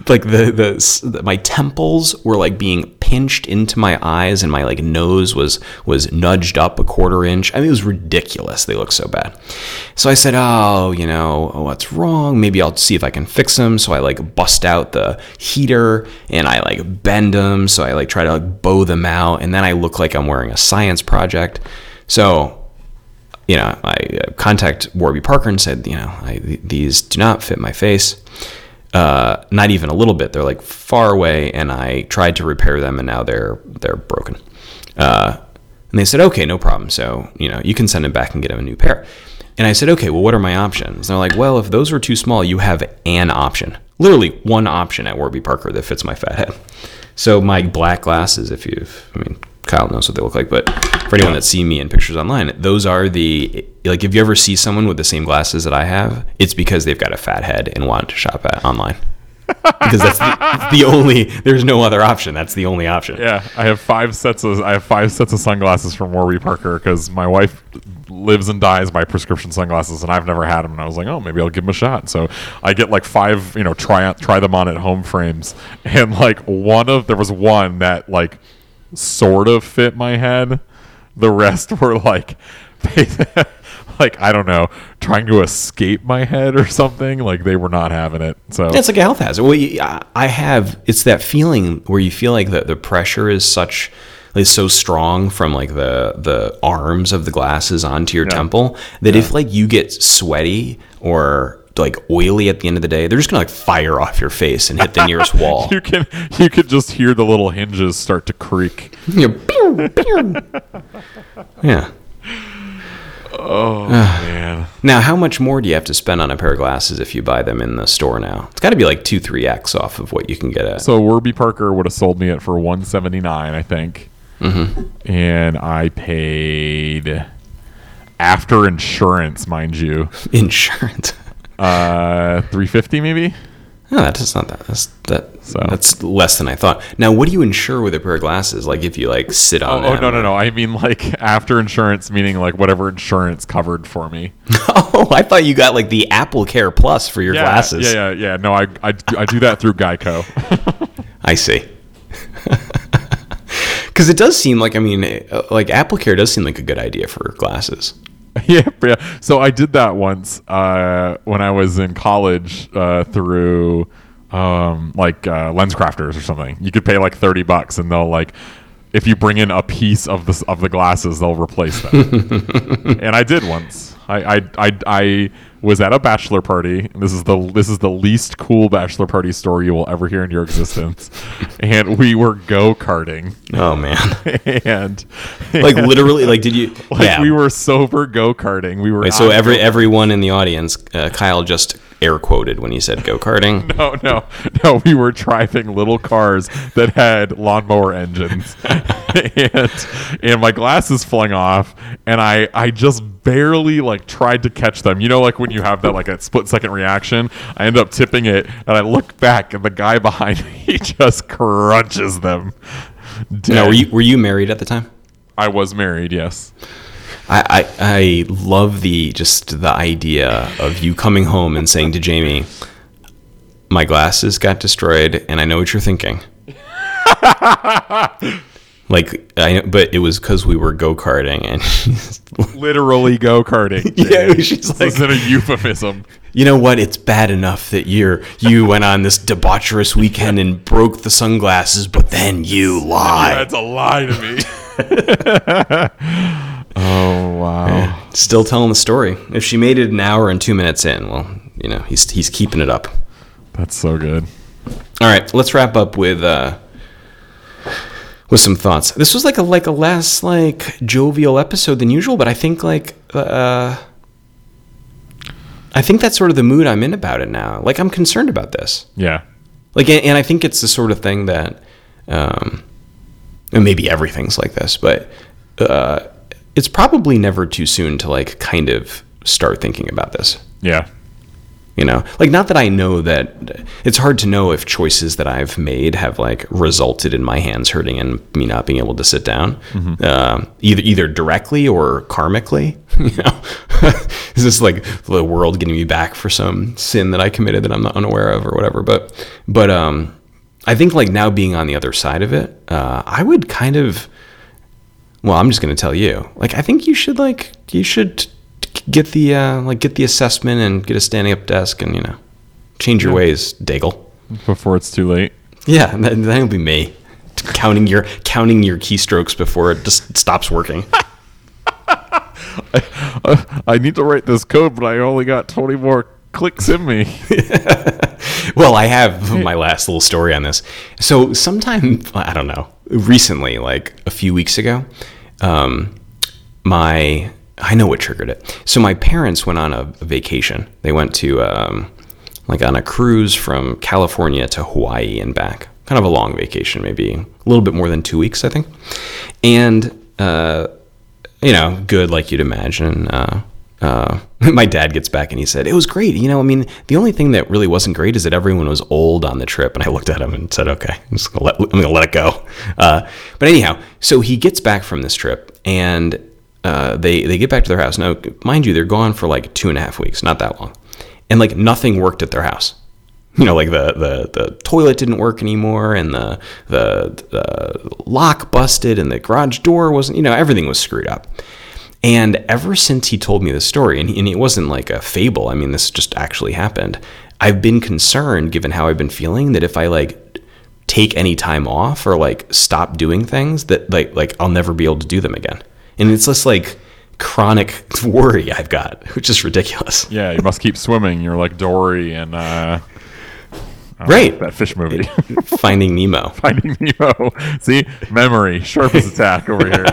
like the, the the my temples were like being pinched into my eyes, and my like nose was was nudged up a quarter inch. I mean, it was ridiculous. They looked so bad. So I said, "Oh, you know, what's wrong? Maybe I'll see if I can fix them." So I like bust out the heater and I like bend them. So I like try to like bow them out, and then I look like I'm wearing a science project. So, you know, I contact Warby Parker and said, you know, I, these do not fit my face, uh, not even a little bit. They're like far away, and I tried to repair them, and now they're they're broken. Uh, and they said, okay, no problem. So, you know, you can send them back and get them a new pair. And I said, okay, well, what are my options? And they're like, well, if those were too small, you have an option, literally one option at Warby Parker that fits my fat head. So my black glasses, if you've, I mean, Kyle knows what they look like, but for anyone that's seen me in pictures online, those are the, like, if you ever see someone with the same glasses that I have, it's because they've got a fat head and wanted to shop at online. Because that's the, the only, there's no other option. That's the only option. Yeah, I have five sets of, I have five sets of sunglasses from Warby Parker because my wife lives and dies by prescription sunglasses, and I've never had them. And I was like, oh, maybe I'll give them a shot. So I get like five, you know, try out, try them on at home frames, and like one of, there was one that like sort of fit my head. The rest were like, like, I don't know, trying to escape my head or something. Like, they were not having it. So it's like a health hazard. Well, you, I have, it's that feeling where you feel like the, the pressure is such, is so strong from like the, the arms of the glasses onto your yeah. temple that yeah. if like you get sweaty or like oily at the end of the day, they're just gonna like fire off your face and hit the nearest wall. You can, you could just hear the little hinges start to creak. Yeah. Pew, pew. Yeah. Oh, man. Now, how much more do you have to spend on a pair of glasses if you buy them in the store now? It's got to be like two, three X off of what you can get at. So Warby Parker would have sold me it for one hundred seventy-nine dollars, I think. Mm-hmm. And I paid, after insurance, mind you. Insurance. uh, three hundred fifty dollars maybe? No, that's not that. That's that. So. That's less than I thought. Now, what do you insure with a pair of glasses? Like, if you like sit on. Oh, oh no, no, no! I mean, like after insurance, meaning like whatever insurance covered for me. Oh, I thought you got like the Apple Care Plus for your yeah, glasses. Yeah, yeah, yeah. No, I, I, I do that through Geico. I see. Because it does seem like, I mean, like Apple Care does seem like a good idea for glasses. Yeah, yeah. So I did that once uh, when I was in college uh, through um, like uh, LensCrafters or something. You could pay like thirty bucks, and they'll like, if you bring in a piece of the of the glasses, they'll replace them. And I did once. I, I I I was at a bachelor party. And this is the this is the least cool bachelor party story you will ever hear in your existence. And we were go-karting. Oh man! and, and like literally, like did you? Like yeah. we were sober go-karting. We were. Wait, so every go-karting. Everyone in the audience, uh, Kyle just air quoted when he said go-karting. no, no, no. We were driving little cars that had lawnmower engines, and and my glasses flung off, and I I just. barely like tried to catch them, you know, like when you have that like a split second reaction. I end up tipping it, and I look back, and the guy behind me just crunches them. Now, were you were you married at the time? I was married, yes. I, I I love the just the idea of you coming home and saying to Jamie, "My glasses got destroyed, and I know what you're thinking." Like I, but it was because we were go karting and literally go karting. Yeah, she's like, "This isn't a euphemism." You know what? It's bad enough that you you went on this debaucherous weekend and broke the sunglasses, but then you lied. That's a lie to me. Oh wow! Yeah, still telling the story. If she made it an hour and two minutes in, well, you know, he's he's keeping it up. That's so good. All right, let's wrap up with. Uh, With some thoughts. This was like a like a less like jovial episode than usual, but I think like uh, I think that's sort of the mood I'm in about it now. Like I'm concerned about this. Yeah. Like and, and I think it's the sort of thing that, um, and maybe everything's like this, but uh, it's probably never too soon to like kind of start thinking about this. Yeah. You know, like not that I know that it's hard to know if choices that I've made have like resulted in my hands hurting and me not being able to sit down, mm-hmm. uh, either either directly or karmically. You know, Is this like the world getting me back for some sin that I committed that I'm not unaware of or whatever? But, but um, I think like now being on the other side of it, uh, I would kind of, well, I'm just going to tell you, like, I think you should like, you should get the, uh, like get the assessment and get a standing up desk and, you know, change your ways, Daigle. Before it's too late. Yeah. That, that'll be me counting your, counting your keystrokes before it just stops working. I, uh, I need to write this code, but I only got twenty more clicks in me. Well, I have my last little story on this. So sometime, I don't know, recently, like a few weeks ago, um, my, I know what triggered it. So my parents went on a vacation. They went to um, like on a cruise from California to Hawaii and back. Kind of a long vacation, maybe a little bit more than two weeks, I think. And, uh, you know, good, like you'd imagine. Uh, uh, my dad gets back and he said, it was great. You know, I mean, the only thing that really wasn't great is that everyone was old on the trip. And I looked at him and said, okay, I'm just gonna let, I'm gonna let it go. Uh, but anyhow, so he gets back from this trip and uh, they, they get back to their house. Now, mind you, they're gone for like two and a half weeks, not that long. And like nothing worked at their house. You know, like the, the, the toilet didn't work anymore and the, the the lock busted and the garage door wasn't, you know, everything was screwed up. And ever since he told me this story, and, he, and it wasn't like a fable, I mean, this just actually happened, I've been concerned, given how I've been feeling, that if I like take any time off or like stop doing things, that like like I'll never be able to do them again. And it's just like chronic worry I've got, which is ridiculous. Yeah, you must keep swimming. You're like Dory and... uh Right, that fish movie, Finding Nemo. Finding Nemo. See, memory, sharpest attack over here.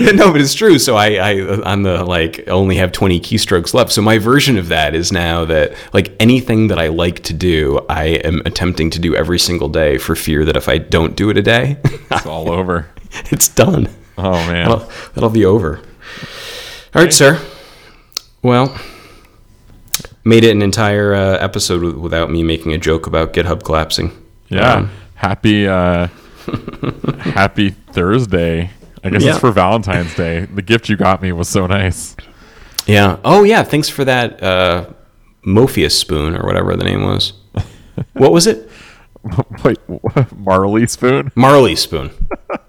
Yeah, no, but it's true. So I, I, on the like, only have twenty keystrokes left. So my version of that is now that like anything that I like to do, I am attempting to do every single day for fear that if I don't do it a day, it's all over. It's done. Oh man, that'll, that'll be over. All right, sir. Well. Made it an entire uh, episode w- without me making a joke about GitHub collapsing. Yeah. Um, happy uh, happy Thursday. I guess yeah. It's for Valentine's Day. The gift you got me was so nice. Yeah. Oh, yeah. Thanks for that uh, Mophia spoon or whatever the name was. What was it? Wait, Marley Spoon? Marley Spoon.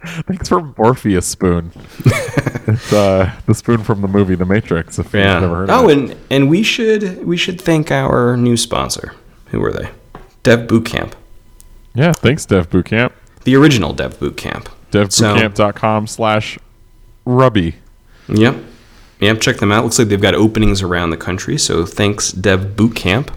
Thanks for Morpheus Spoon. It's uh, the spoon from the movie The Matrix, if yeah. you've never heard oh, of it. Oh, and, and we should we should thank our new sponsor. Who were they? Dev Bootcamp. Yeah, thanks, Dev Bootcamp. The original Dev Bootcamp. Dev Bootcamp dot com so, slash Rubby. Yep. Yep, check them out. Looks like they've got openings around the country, so thanks, Dev Bootcamp.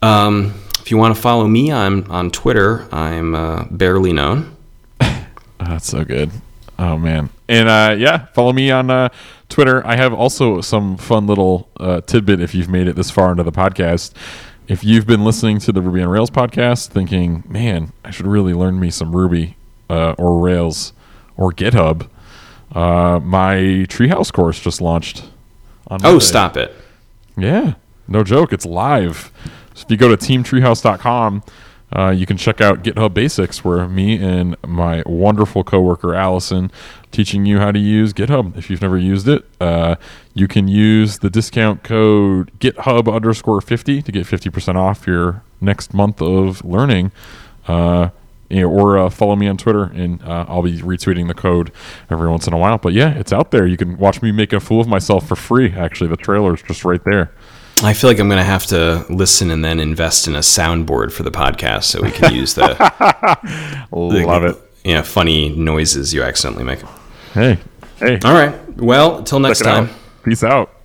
Um... If you want to follow me, I'm on Twitter. I'm uh, barely known. Oh, that's so good. Oh, man. And uh, yeah, follow me on uh, Twitter. I have also some fun little uh, tidbit if you've made it this far into the podcast. If you've been listening to the Ruby on Rails podcast thinking, man, I should really learn me some Ruby uh, or Rails or GitHub, uh, my Treehouse course just launched on Monday. Oh, stop it. Yeah. No joke. It's live. So if you go to team treehouse dot com, uh, you can check out GitHub Basics, where me and my wonderful coworker Allison teaching you how to use GitHub. If you've never used it, uh, you can use the discount code GitHub underscore fifty to get fifty percent off your next month of learning. Uh, or uh, follow me on Twitter, and uh, I'll be retweeting the code every once in a while. But yeah, it's out there. You can watch me make a fool of myself for free. Actually, the trailer's just right there. I feel like I'm going to have to listen and then invest in a soundboard for the podcast so we can use the, the love it. Yeah, you know, funny noises you accidentally make. Hey, hey. All right. Well, till next time. Out. Peace out.